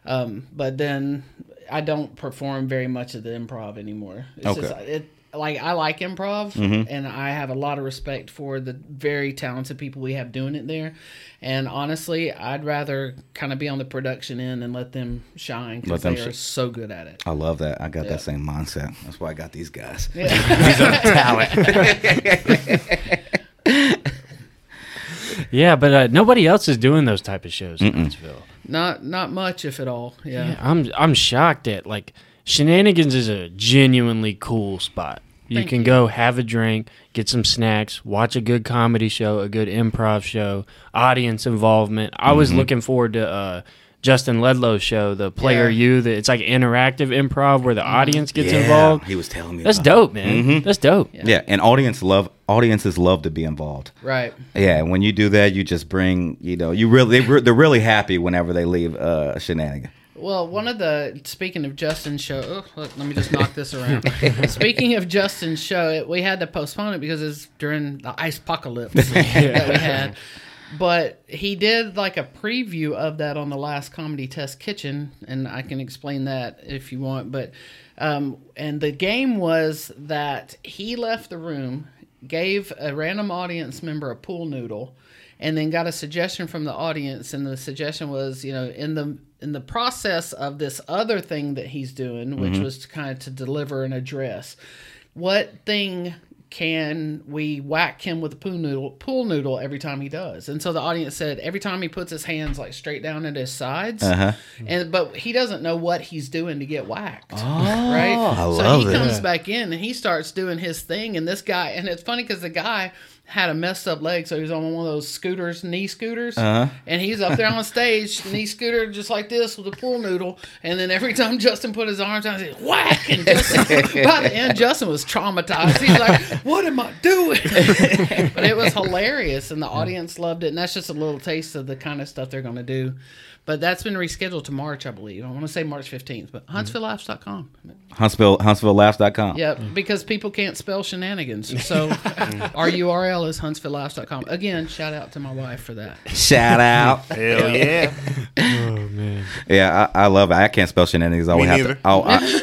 Um, but then I don't perform very much of the improv anymore. It's okay. just it, like I like improv, mm-hmm. and I have a lot of respect for the very talented people we have doing it there. And honestly, I'd rather kind of be on the production end and let them shine because they sh- are so good at it. I love that. I got yeah. that same mindset. That's why I got these guys. Yeah. These are talent. Yeah, but uh, nobody else is doing those type of shows in Huntsville. Not not much, if at all. Yeah, yeah I'm I'm shocked at like Shenanigans is a genuinely cool spot. You Thank can you. Go have a drink, get some snacks, watch a good comedy show, a good improv show, audience involvement. I mm-hmm. was looking forward to uh, Justin Ledlow's show, the Player yeah. U. The, it's like interactive improv where the audience gets yeah, involved. He was telling me that's dope, man. Mm-hmm. That's dope. Yeah. yeah, and audience love audiences love to be involved. Right. Yeah, and when you do that, you just bring you know you really they re- they're really happy whenever they leave uh, Shenanigans. Well, one of the, speaking of Justin's show, oh, look, let me just knock this around. Speaking of Justin's show, it, we had to postpone it because it's during the ice apocalypse that we had. But he did like a preview of that on the last Comedy Test Kitchen, and I can explain that if you want. But um, and the game was that he left the room, gave a random audience member a pool noodle, and then got a suggestion from the audience, and the suggestion was, you know, in the in the process of this other thing that he's doing, which mm-hmm. was kind of to deliver an address, what thing can we whack him with a pool noodle, pool noodle every time he does? And so the audience said every time he puts his hands like straight down at his sides, uh-huh. and but he doesn't know what he's doing to get whacked, oh, right? I so love he comes it. Back in and he starts doing his thing, and this guy, and it's funny because the guy had a messed up leg, so he was on one of those scooters, knee scooters, uh-huh. and he's up there on stage, knee scooter just like this with a pool noodle, and then every time Justin put his arms down, he's whack, and Justin, by the end, Justin was traumatized. He's like, what am I doing? But it was hilarious, and the audience loved it, and that's just a little taste of the kind of stuff they're going to do. But that's been rescheduled to March, I believe. I want to say March fifteenth, but Huntsville Laughs dot com. Huntsville, Huntsville Laughs dot com. Yeah, because people can't spell shenanigans. So our U R L is Huntsville Laughs dot com. Again, shout out to my wife for that. Shout out. Hell yeah. Oh, man. Yeah, I, I love it. I can't spell shenanigans. I Me have to, I,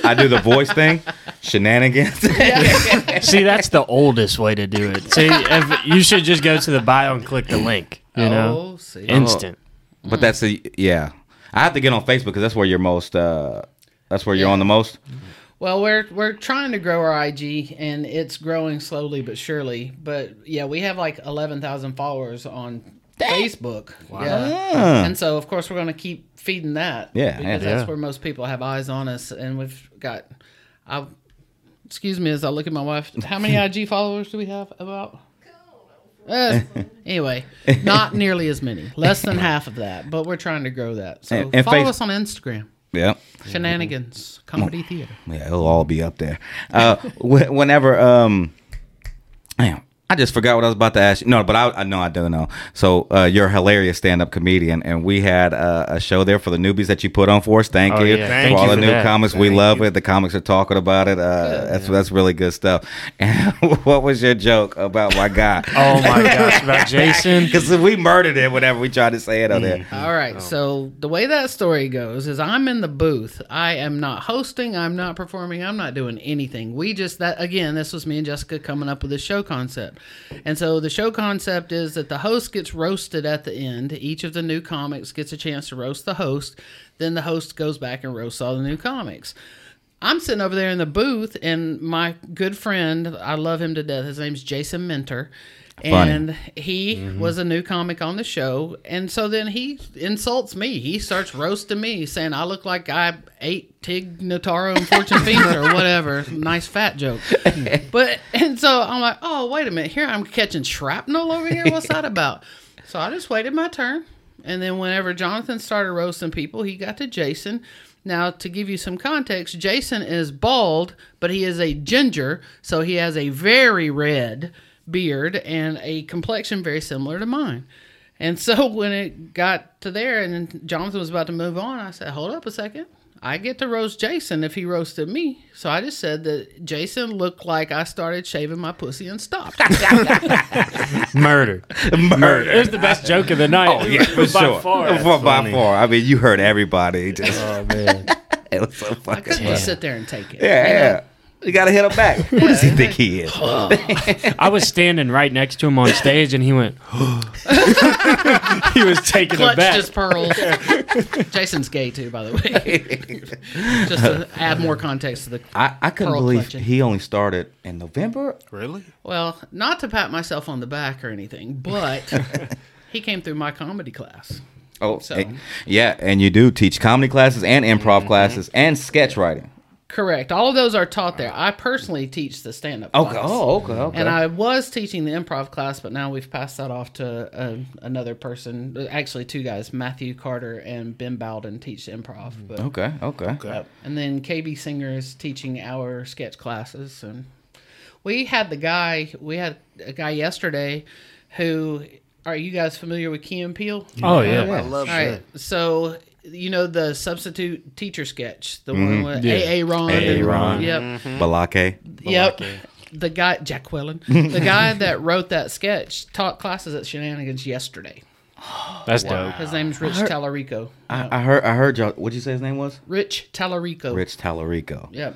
I, I do the voice thing. Shenanigans. Yeah. See, that's the oldest way to do it. See, if, you should just go to the bio and click the link. You know? Oh, see. Instant. Oh. But that's the, yeah. I have to get on Facebook because that's where you're most, uh, that's where you're yeah. on the most. Well, we're we're trying to grow our I G, and it's growing slowly but surely. But, yeah, we have like eleven thousand followers on Facebook. Wow. Yeah. Yeah. And so, of course, we're going to keep feeding that. Yeah. Because yeah. that's where most people have eyes on us. And we've got, I, excuse me as I look at my wife, how many I G followers do we have about? Uh, anyway, not nearly as many, less than half of that, but we're trying to grow that. So and, and follow face- us on Instagram. Yeah, Shenanigans Comedy Theatre. Yeah, it'll all be up there. Uh, whenever, um, damn, I just forgot what I was about to ask you. No, but I, I know I do know. So uh, you're a hilarious stand-up comedian, and we had uh, a show there for the newbies that you put on for us. Thank oh, you yeah. Thank for all you the new that. comics. Thank we love you. it. The comics are talking about it. Uh, Good, that's yeah. that's really good stuff. And what was your joke about my guy? Oh my gosh, about Jason? Because we murdered it whenever we tried to say it on there. All right. Oh. So the way that story goes is I'm in the booth. I am not hosting. I'm not performing. I'm not doing anything. We just that again. This was me and Jessica coming up with this show concept. And so the show concept is that the host gets roasted at the end. Each of the new comics gets a chance to roast the host. Then the host goes back and roasts all the new comics. I'm sitting over there in the booth, and my good friend, I love him to death, his name's Jason Minter. Funny. And he mm-hmm. was a new comic on the show. And so then he insults me. He starts roasting me, saying I look like I ate Tig Notaro and Fortune Fiends or whatever. Nice fat joke. But and so I'm like, oh, wait a minute. Here I'm catching shrapnel over here. What's that about? So I just waited my turn. And then whenever Jonathan started roasting people, he got to Jason. Now, to give you some context, Jason is bald, but he is a ginger. So he has a very red beard and a complexion very similar to mine. And so when it got to there and Jonathan was about to move on, I said, hold up a second. I get to roast Jason if he roasted me. So I just said that Jason looked like I started shaving my pussy and stopped. Murder. Murder. It was the best joke of the night. Oh, yeah, for by sure. far. By, by far. I mean, you heard everybody. Just, oh, man. It was so fucking I couldn't funny. Just sit there and take it. Yeah, you know? yeah. You gotta hit him back. Who does he think he is? I was standing right next to him on stage, and he went. He was taken aback. Clutched his pearls. Jason's gay too, by the way. Just to add more context to the. I, I couldn't pearl believe clutching. He only started in November. Really? Well, not to pat myself on the back or anything, but he came through my comedy class. Oh, so. Hey, yeah, and you do teach comedy classes and improv mm-hmm. classes and sketch writing. Correct. All of those are taught there. I personally teach the stand-up okay. class. Oh, okay, okay. And I was teaching the improv class, but now we've passed that off to uh, another person. Actually, two guys, Matthew Carter and Ben Bowden, teach improv. But, okay, okay. okay. Yep. And then K B Singer is teaching our sketch classes. And we had the guy, we had a guy yesterday who, are you guys familiar with Key and Peele? Oh, yeah. Oh, yeah. I love that. All right, so... You know, the substitute teacher sketch, the mm-hmm. one with yeah. A A. Ron. A A. Ron. Yep. Mm-hmm. Balake. Yep. Balake. The guy, Jack Whalen, the guy that wrote that sketch taught classes at Shenanigans yesterday. That's wow. dope. His name's Rich I heard, Tallarico. I, I heard I heard y'all. What'd you say his name was? Rich Tallarico. Rich Tallarico. Yep.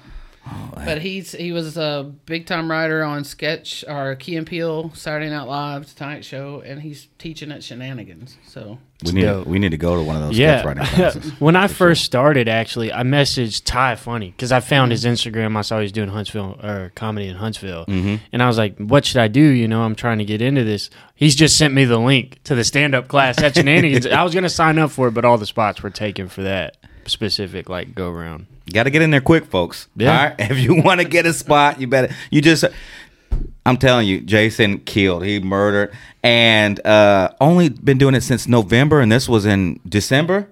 Oh, but he's he was a big-time writer on sketch, or Key and Peele, Saturday Night Live, Tonight Show, and he's teaching at Shenanigans. So we need to, we need to go to one of those yeah. sketch writing classes. When I first sure. started, actually, I messaged Ty Funny because I found his Instagram. I saw he was doing Huntsville or comedy in Huntsville, mm-hmm. and I was like, "What should I do? You know, I'm trying to get into this." He's just sent me the link to the stand-up class at Shenanigans. I was going to sign up for it, but all the spots were taken for that specific like go round. Got to get in there quick, folks. Yeah. All right? If you want to get a spot, you better. You just. I'm telling you, Jason killed. He murdered. And uh, only been doing it since November, and this was in December.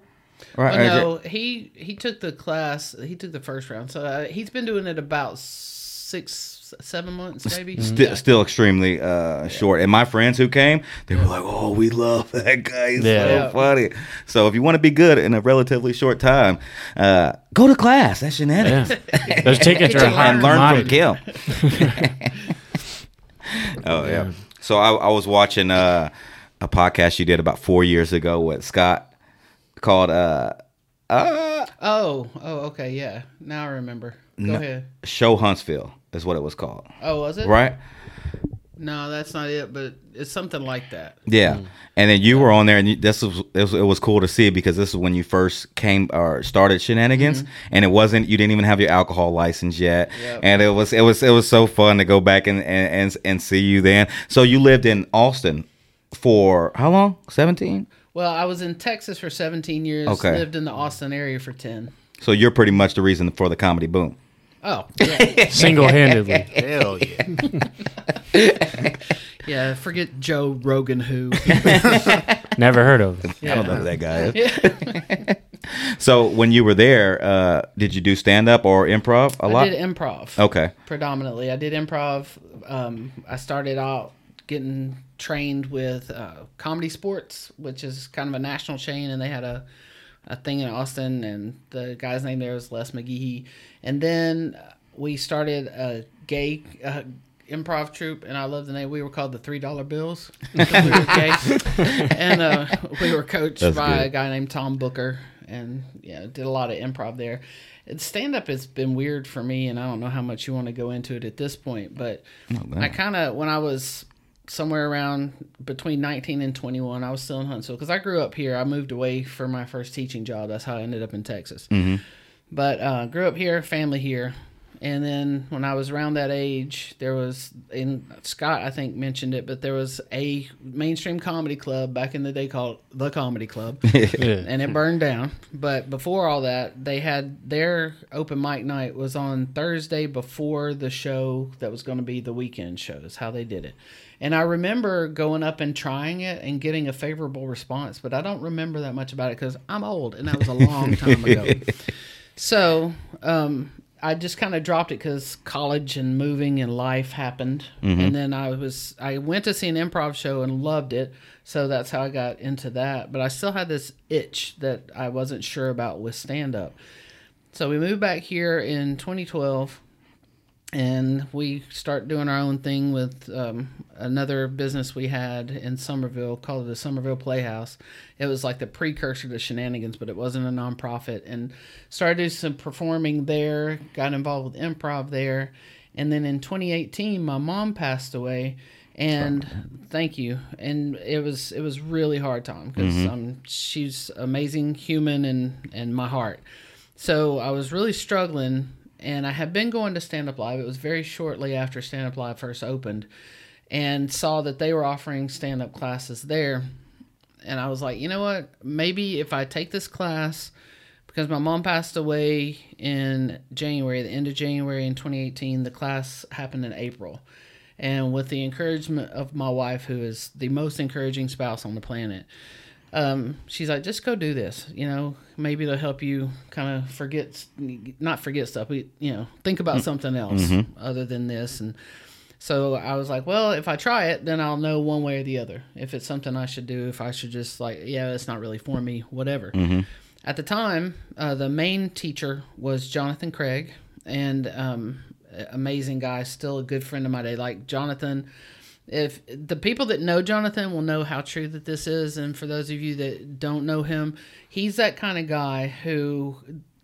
Right? Well, no, he he took the class. He took the first round. So uh, he's been doing it about six, seven months, maybe. St- yeah. Still extremely uh, yeah. short. And my friends who came, they were like, "Oh, we love that guy. He's yeah. so yeah. funny." So if you want to be good in a relatively short time, uh, go to class. That's shenanigans. Yeah. Those tickets are and learn mine. From Gil. Oh yeah. So I, I was watching uh, a podcast you did about four years ago with Scott. Called uh, uh oh oh okay yeah now I remember go no, ahead Show Huntsville is what it was called. Oh, was it? Right? No, that's not it, but it's something like that. Yeah. Mm. And then you were on there, and you, this was it, was it was cool to see because this is when you first came or started Shenanigans, mm-hmm. and it wasn't you didn't even have your alcohol license yet, yep. and it was it was it was so fun to go back and and and see you then. So you lived in Austin for how long? seventeen. Well, I was in Texas for seventeen years, okay. lived in the Austin area for ten. So you're pretty much the reason for the comedy boom. Oh, yeah. Single-handedly. Hell yeah. Yeah, forget Joe Rogan who. Never heard of him. Yeah. I don't know who that guy is. Yeah. So when you were there, uh, did you do stand-up or improv a lot? I did improv. Okay. Predominantly. I did improv. Um, I started out getting trained with uh, Comedy Sports, which is kind of a national chain, and they had a, a thing in Austin, and the guy's name there was Les McGehee. And then we started a gay uh, improv troupe, and I love the name. We were called the three dollar bills. We were gay. And uh, we were coached That's by good. a guy named Tom Booker, and yeah, did a lot of improv there. Stand-up has been weird for me, and I don't know how much you want to go into it at this point, but oh, I kind of, when I was somewhere around between nineteen and twenty-one, I was still in Huntsville because I grew up here. I moved away for my first teaching job. That's how I ended up in Texas. Mm-hmm. But uh, grew up here, family here. And then when I was around that age, there was, and Scott, I think, mentioned it, but there was a mainstream comedy club back in the day called The Comedy Club, and it burned down. But before all that, they had their open mic night was on Thursday before the show that was going to be the weekend show is how they did it. And I remember going up and trying it and getting a favorable response, but I don't remember that much about it because I'm old, and that was a long time ago. So um, I just kind of dropped it because college and moving and life happened. Mm-hmm. And then I was I went to see an improv show and loved it, so that's how I got into that. But I still had this itch that I wasn't sure about with stand-up. So we moved back here in twenty twelve. And we start doing our own thing with um, another business we had in Somerville, called it the Somerville Playhouse. It was like the precursor to Shenanigans, but it wasn't a nonprofit. And started doing some performing there, got involved with improv there. And then in twenty eighteen, my mom passed away. And Sorry. thank you. And it was it was really hard time because mm-hmm. um, she's an amazing human and, and my heart. So I was really struggling. And I had been going to Stand Up Live. It was very shortly after Stand Up Live first opened, and saw that they were offering stand-up classes there. And I was like, you know what? Maybe if I take this class, because my mom passed away in January, the end of January in twenty eighteen, the class happened in April. And with the encouragement of my wife, who is the most encouraging spouse on the planet, Um, she's like, just go do this, you know, maybe it'll help you kind of forget, not forget stuff, but, you know, think about mm-hmm. something else mm-hmm. other than this. And so I was like, well, if I try it, then I'll know one way or the other, if it's something I should do, if I should just like, yeah, it's not really for me, whatever. Mm-hmm. At the time, uh, the main teacher was Jonathan Craig, and, um, amazing guy, still a good friend of my day. Like Jonathan, if the people that know Jonathan will know how true that this is, and for those of you that don't know him, he's that kind of guy who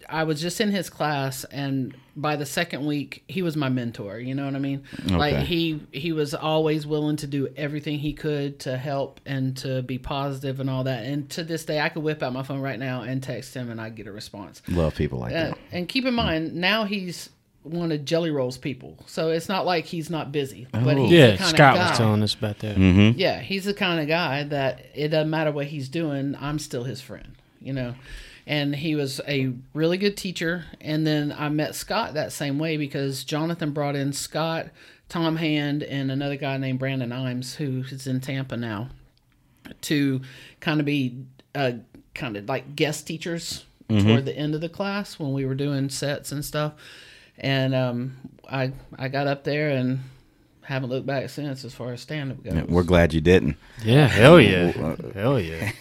I was just in his class, and by the second week he was my mentor, you know what I mean? Okay. Like he he was always willing to do everything he could to help and to be positive and all that. And to this day, I could whip out my phone right now and text him and I get a response. Love people like uh, that. And keep in mind, now he's one of Jelly Roll's people, so it's not like he's not busy. But he's yeah, the kind Scott of guy. was telling us about that. Mm-hmm. Yeah, he's the kind of guy that it doesn't matter what he's doing, I'm still his friend, you know. and he was a really good teacher. And then I met Scott that same way, because Jonathan brought in Scott, Tom Hand, and another guy named Brandon Imes, who is in Tampa now, to kind of be uh, kind of like guest teachers mm-hmm. toward the end of the class when we were doing sets and stuff. And um, I I got up there and haven't looked back since as far as stand-up goes. We're glad you didn't. Yeah, hell yeah. Hell yeah.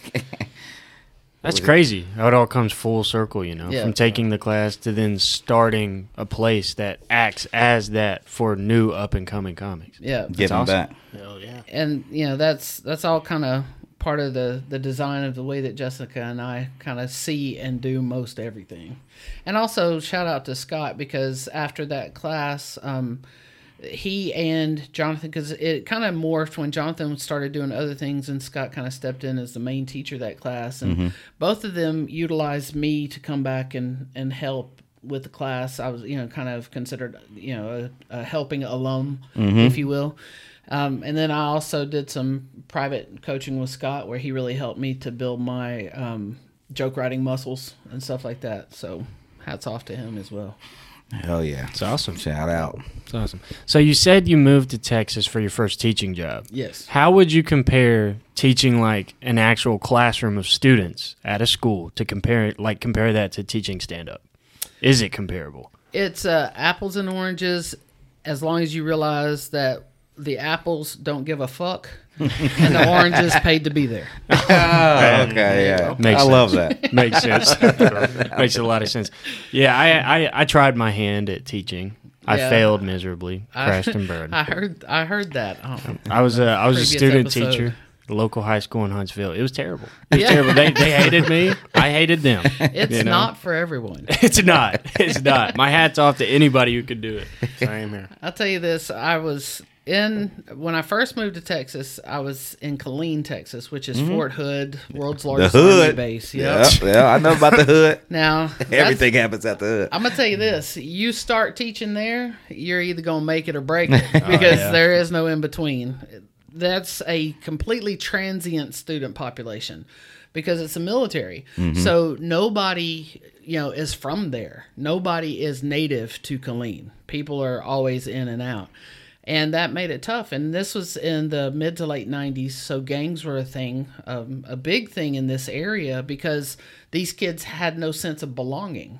That's crazy how it all comes full circle, you know, yeah. from taking the class to then starting a place that acts as that for new up-and-coming comics. Yeah. Give them awesome. Back. Hell yeah. And, you know, that's that's all kind of part of the, the design of the way that Jessica and I kind of see and do most everything. And also, shout out to Scott, because after that class... Um, he and Jonathan, because it kind of morphed when Jonathan started doing other things and Scott kind of stepped in as the main teacher of that class. And mm-hmm. both of them utilized me to come back and, and help with the class. I was, you know, kind of considered, you know, a, a helping alum, mm-hmm. if you will. Um, and then I also did some private coaching with Scott where he really helped me to build my um, joke writing muscles and stuff like that. So hats off to him as well. Hell yeah. It's awesome. Shout out. It's awesome. So you said you moved to Texas for your first teaching job. Yes. How would you compare teaching like an actual classroom of students at a school to compare like compare that to teaching stand-up? Is it comparable? It's uh, apples and oranges, as long as you realize that the apples don't give a fuck and the oranges paid to be there. Oh, okay, yeah. Makes I sense. Love that. Makes sense. Makes a lot of sense. Yeah, I, I, I tried my hand at teaching. I yeah. failed miserably, crashed I, and burned. I heard I heard that. Oh, I was a, I was a student episode. teacher at the local high school in Huntsville. It was terrible. It was yeah. terrible. They, they hated me. I hated them. It's you know? Not for everyone. It's not. It's not. My hat's off to anybody who could do it. So I am here. I'll tell you this. I was... In when I first moved to Texas, I was in Killeen, Texas, which is mm-hmm. Fort Hood, world's largest army base. Yeah, yep, I know about the hood. Now everything happens at the hood. I'm gonna tell you this: you start teaching there, you're either gonna make it or break it, because oh, yeah. there is no in between. That's a completely transient student population, because it's the military. Mm-hmm. So nobody, you know, is from there. Nobody is native to Killeen. People are always in and out. And that made it tough. And this was in the mid to late nineties, so gangs were a thing, um, a big thing in this area, because these kids had no sense of belonging.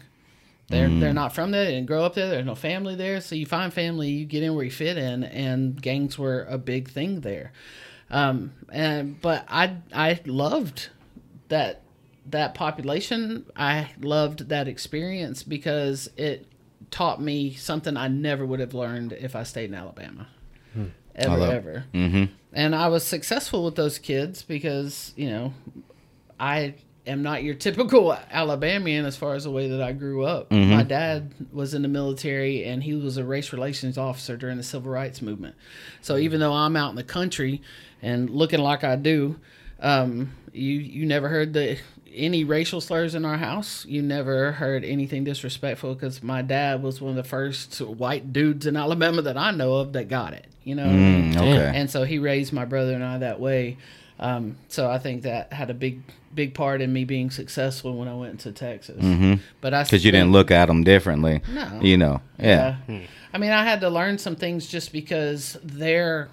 They're mm. they're not from there. They didn't grow up there. There's no family there. So you find family, you get in where you fit in, and gangs were a big thing there. Um, and but I I loved that that population. I loved that experience, because it taught me something I never would have learned if I stayed in Alabama, hmm. ever, ever. Mm-hmm. And I was successful with those kids because, you know, I am not your typical Alabamian as far as the way that I grew up. Mm-hmm. My dad was in the military, and he was a race relations officer during the Civil Rights Movement. So even though I'm out in the country and looking like I do, um, you, you never heard the... any racial slurs in our house. You never heard anything disrespectful, because my dad was one of the first white dudes in Alabama that I know of that got it, you know? Mm, okay. And so he raised my brother and I that way. Um, so I think that had a big, big part in me being successful when I went to Texas. Mm-hmm. But I because you didn't look at them differently. No. You know? Yeah. yeah. Hmm. I mean, I had to learn some things just because they're...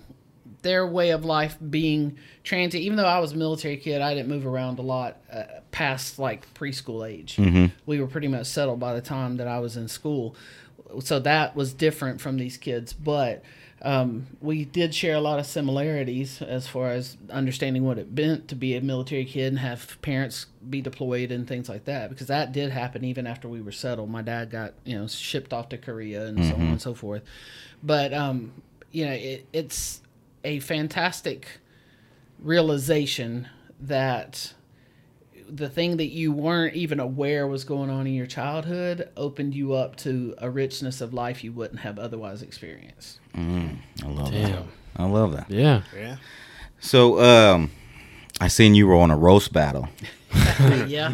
their way of life being transient. Even though I was a military kid, I didn't move around a lot uh, past like preschool age. Mm-hmm. We were pretty much settled by the time that I was in school. So that was different from these kids. But um, we did share a lot of similarities as far as understanding what it meant to be a military kid and have parents be deployed and things like that, because that did happen even after we were settled. My dad got, you know, shipped off to Korea and mm-hmm. so on and so forth. But, um, you know, it, it's... a fantastic realization that the thing that you weren't even aware was going on in your childhood opened you up to a richness of life you wouldn't have otherwise experienced. Mm, I love Damn. that. I love that. Yeah. Yeah. So um, I seen you were on a roast battle. yeah.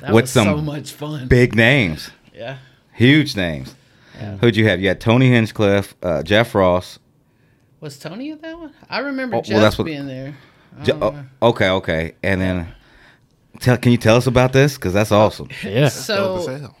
That With was some so much fun. Big names. Yeah. Huge names. Yeah. Who'd you have? You had Tony Hinchcliffe, uh, Jeff Ross. Was Tony at that one? I remember oh, Jeff well, that's what, being there. Je- oh, okay, okay. And then tell, can you tell us about this? Because that's awesome. Yeah. So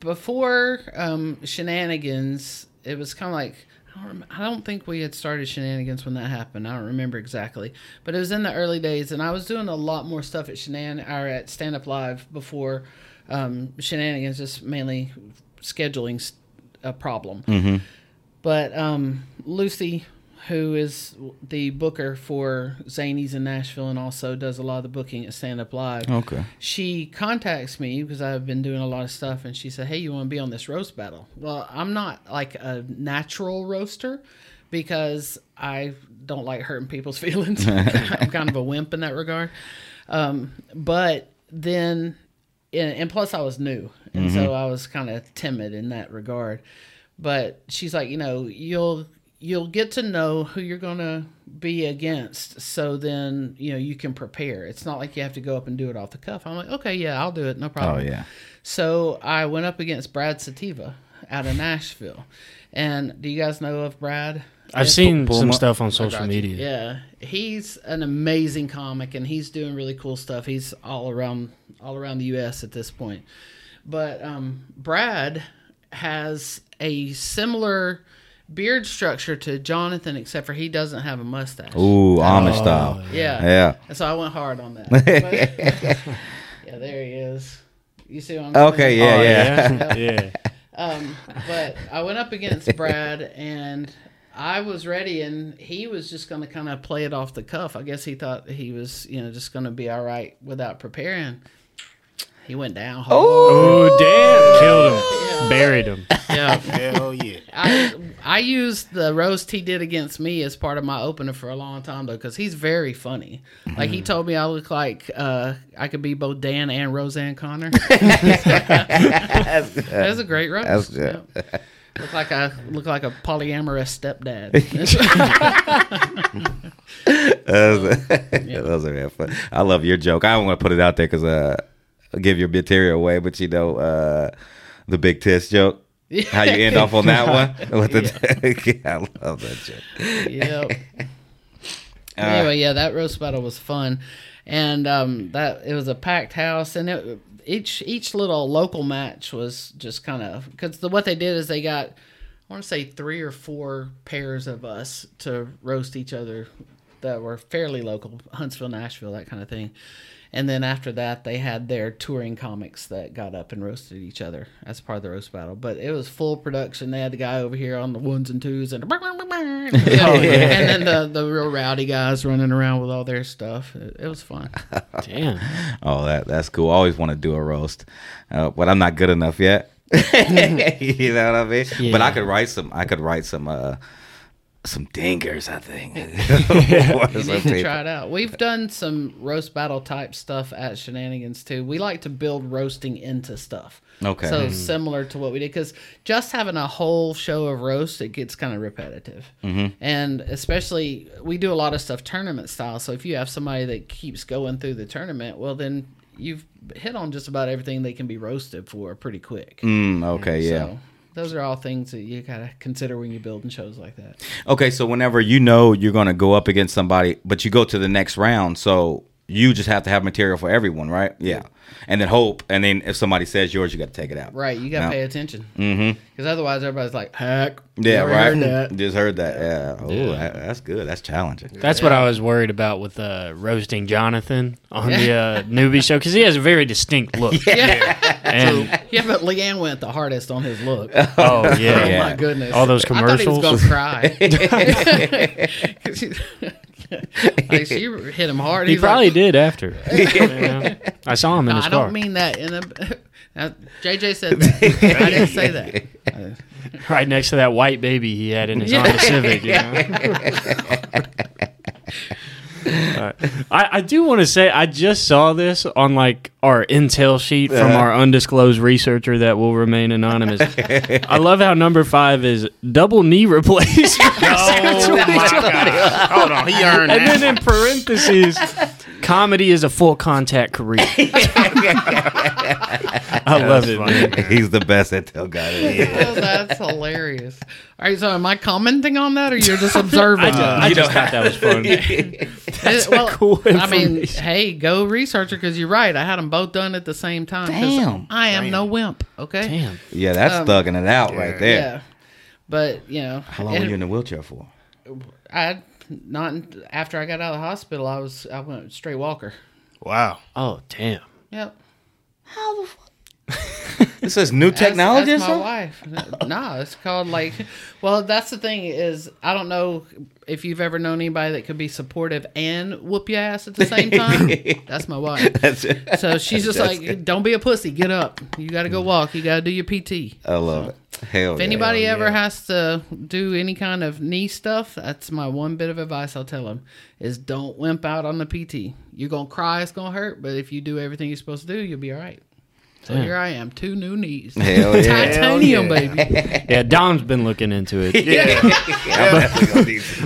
before um, Shenanigans, it was kind of like, I don't, rem- I don't think we had started Shenanigans when that happened. I don't remember exactly. But it was in the early days, and I was doing a lot more stuff at Shenan- or at Stand Up Live before um, Shenanigans, just mainly scheduling a problem. Mm-hmm. But um, Lucy, who is the booker for Zanies in Nashville and also does a lot of the booking at Stand Up Live. Okay. She contacts me because I've been doing a lot of stuff, and she said, hey, you want to be on this roast battle? Well, I'm not like a natural roaster because I don't like hurting people's feelings. I'm kind of a wimp in that regard. Um, but then, and plus I was new, and mm-hmm. so I was kind of timid in that regard. But she's like, you know, you'll... you'll get to know who you're going to be against. So then, you know, you can prepare. It's not like you have to go up and do it off the cuff. I'm like, okay, yeah, I'll do it. No problem. Oh, yeah. So I went up against Brad Sativa out of Nashville. And do you guys know of Brad? I've yeah, seen some stuff on social media. Yeah. He's an amazing comic, and he's doing really cool stuff. He's all around, all around the U S at this point. But um, Brad has a similar beard structure to Jonathan, except for he doesn't have a mustache. Ooh, Amish oh, style. Yeah. Yeah. And so I went hard on that. But, yeah, there he is. You see what I'm saying? Okay, yeah, oh, yeah. Yeah. yeah. Um, but I went up against Brad, and I was ready, and he was just going to kind of play it off the cuff. I guess he thought he was, you know, just going to be all right without preparing. He went down. Oh, damn. Killed him. Yeah. Buried him. Yeah. Hell yeah. I, I used the roast he did against me as part of my opener for a long time, though, because he's very funny. Like, he told me I look like uh, I could be both Dan and Roseanne Connor. That's, that's a great roast. That's good. Yeah. Look like I look like a polyamorous stepdad. That was, yeah. Those are real fun. I love your joke. I don't want to put it out there because... Uh, give your material away, but you know uh, the big test joke. Yeah. How you end off on that one? With the yeah. yeah, I love that joke. Yep. Uh, anyway, yeah, that roast battle was fun, and um, that it was a packed house, and it, each each little local match was just kind of because the, what they did is they got I want to say three or four pairs of us to roast each other that were fairly local, Huntsville, Nashville, that kind of thing. And then after that, they had their touring comics that got up and roasted each other as part of the roast battle. But it was full production. They had the guy over here on the ones and twos, and and then the, the real rowdy guys running around with all their stuff. It, it was fun. Damn. Oh, that that's cool. I always want to do a roast, uh, but I'm not good enough yet. You know what I mean? Yeah. But I could write some. I could write some. Uh, Some dingers, I think. Yeah. You need to try it out. We've done some roast battle type stuff at Shenanigans too. We like to build roasting into stuff. Okay. So mm. similar to what we did, because just having a whole show of roast, it gets kind of repetitive. Mm-hmm. And especially we do a lot of stuff tournament style. So if you have somebody that keeps going through the tournament, well then you've hit on just about everything they can be roasted for pretty quick. Mm, okay. So, yeah. Those are all things that you gotta consider when you're building shows like that. Okay, so whenever you know you're gonna go up against somebody, but you go to the next round, so you just have to have material for everyone, right? Yeah. And then hope, and then if somebody says yours, you gotta take it out. Right, you gotta now, pay attention. Mm-hmm. Because otherwise everybody's like, heck. Yeah, never right. Heard that. Just heard that. Yeah. Oh, yeah. That, that's good. That's challenging. That's yeah. what I was worried about with uh, roasting Jonathan on yeah. the uh, newbie show, because he has a very distinct look. Yeah. And, yeah, but Leanne went the hardest on his look. Oh, yeah. Oh, yeah. My goodness. All those commercials. I thought he was going to cry. Like, she hit him hard. He He's probably like, did after. You know? I saw him in no, his I car. I don't mean that in a... Now, J J said that. I didn't say that. Right next to that white baby he had in his Honda Civic, you know. All right. I, I do want to say I just saw this on like our intel sheet from our undisclosed researcher that will remain anonymous. I love how number five is double knee replacement. Oh my God. Hold on, he earned it. And then in parentheses. Comedy is a full contact career. I love it, man. He's the best at Tell God It Is. Oh, that's hilarious. All right, so am I commenting on that, or you're just observing? I just, uh, I just thought that was funny. That's well, cool. I mean, hey, go research it, because you're right. I had them both done at the same time. Damn. I am Damn. no wimp, okay? Damn. Yeah, that's um, thugging it out right there. Yeah. But, you know. How long it, were you in the wheelchair for? I... Not in, after I got out of the hospital, I was I went straight walker. Wow. Oh damn. Yep. How the fuck? This is new technology. That's, that's my wife. No, nah, it's called like. Well, that's the thing is I don't know if you've ever known anybody that could be supportive and whoop your ass at the same time. That's my wife. That's it. So she's just that's like, it. Don't be a pussy. Get up. You got to go walk. You got to do your P T. I love so. it. Hell if anybody hell ever yeah. has to do any kind of knee stuff, that's my one bit of advice I'll tell them is don't wimp out on the P T. You're going to cry, it's going to hurt, but if you do everything you're supposed to do, you'll be all right. So yeah. here I am, two new knees. Hell yeah. Titanium, hell yeah. baby. Yeah, Dom's been looking into it. Yeah. But,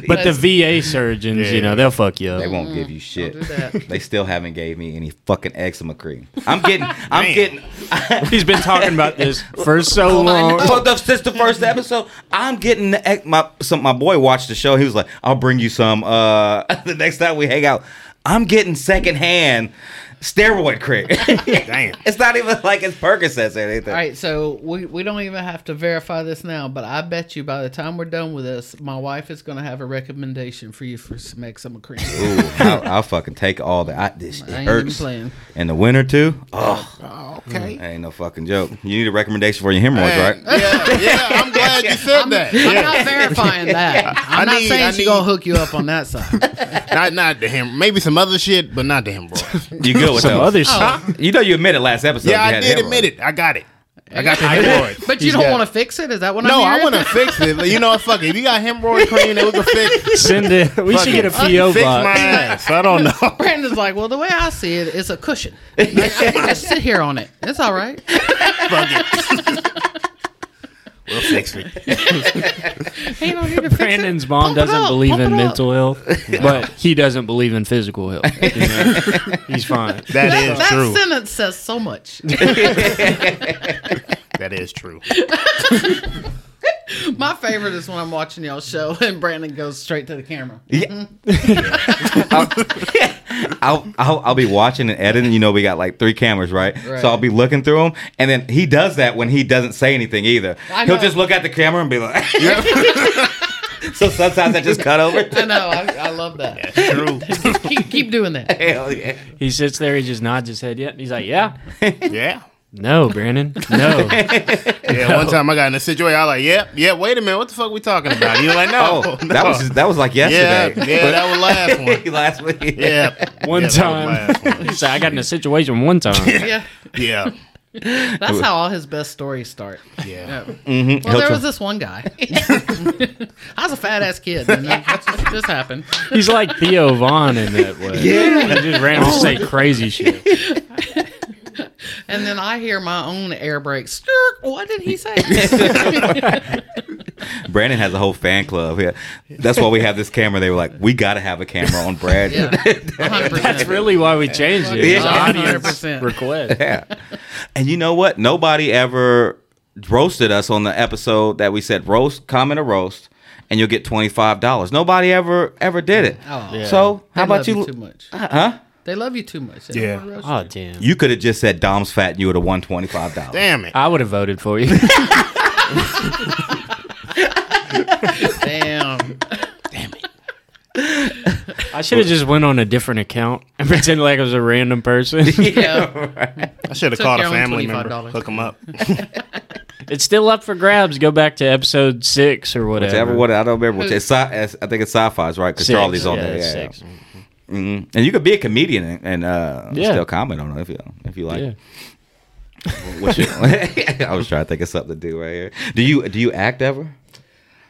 but the V A surgeons, yeah. you know, they'll fuck you up. They won't mm, give you shit. Don't do that. They still haven't gave me any fucking eczema cream. I'm getting, I'm Man. getting. I, He's been talking about this for so long. Well, since the first episode, I'm getting the, my, some, my boy watched the show. He was like, I'll bring you some uh, the next time we hang out. I'm getting secondhand steroid cream. Damn. It's not even like it's Percocets or anything. All right, so we, we don't even have to verify this now, but I bet you by the time we're done with this, my wife is going to have a recommendation for you for some eczema cream. Ooh, I'll, I'll fucking take all that. I, this, I it ain't hurts. Even in the winter, too? Oh, oh okay. Mm, ain't no fucking joke. You need a recommendation for your hemorrhoids, right? Yeah, yeah. I'm glad you said I'm, that. I'm yeah. not verifying that. I'm I not need, saying she's going to hook you up on that side. not not the hemorrhoids. Maybe some other shit, but not the hemorrhoids. You good? Some those. other oh. shit. You know you admitted last episode. Yeah, you had I did admit it. I got it. I got the hemorrhoid. But you He's don't want to fix it? Is that what no, I'm No, I want to fix it. You know, fuck it. If you got hemorrhoid cream, it was a fix. Send it. We fuck should it. get a P O box. I don't know. Brandon's like, well, the way I see it, it's a cushion. Like, I can just sit here on it. It's all right. Fuck it. We'll fix it. Hey, don't need to Brandon's fix it. mom Pump doesn't believe Pump in mental health, no. but he doesn't believe in physical health. You know? He's fine. That, that is that true. That sentence says so much. That is true. My favorite is when I'm watching y'all's show and Brandon goes straight to the camera. Yeah. Mm-hmm. Yeah. I'll, I'll I'll be watching and editing. You know, we got like three cameras, right? right? So I'll be looking through them, and then he does that when he doesn't say anything either. He'll just look at the camera and be like. So sometimes I just cut over. I know. I, I love that. Yeah, true. keep, keep doing that. Hell yeah. He sits there. He just nods his head. Yeah. He's like, yeah, yeah. No, Brandon. No. Yeah, no. One time I got in a situation. I was like, "Yep, yeah, yeah. Wait a minute, what the fuck are we talking about?" And you're like, "No, oh, no. that was just, that was like yesterday. Yeah, yeah that was last one. last week. Yeah, one yeah, time. One. So I got in a situation one time. yeah, yeah. That's how all his best stories start. Yeah. yeah. Mm-hmm. Well, He'll there try. was this one guy. I was a fat ass kid. And this happened. He's like Theo Vaughn in that way. Yeah, he just randomly say crazy shit. And then I hear my own air brakes. What did he say? Brandon has a whole fan club. Yeah. That's why we have this camera. They were like, we got to have a camera on Brad. Yeah, That's really why we changed it. It's yeah. one hundred percent request. Yeah. And you know what? Nobody ever roasted us on the episode that we said, roast, comment a roast, and you'll get twenty-five dollars. Nobody ever ever did it. Oh, yeah. So how I about love you? you too much. Uh, huh? They love you too much. They yeah. Oh, damn. You could have just said Dom's fat and you would have won twenty-five dollars. Damn it. I would have voted for you. Damn. Damn it. I should have just went on a different account and pretended like I was a random person. Yeah. Right. I should have called a family member. Hook them up. It's still up for grabs. Go back to episode six or whatever. Whichever one. I don't remember. Which, it's, I think it's sci-fi's, right? Because Charlie's on yeah, there. Yeah, six. Yeah. Mm-hmm. And you could be a comedian and, and uh, yeah. still comment on it if you if you like. Yeah. What's your, I was trying to think of something to do right here. Do you do you act ever?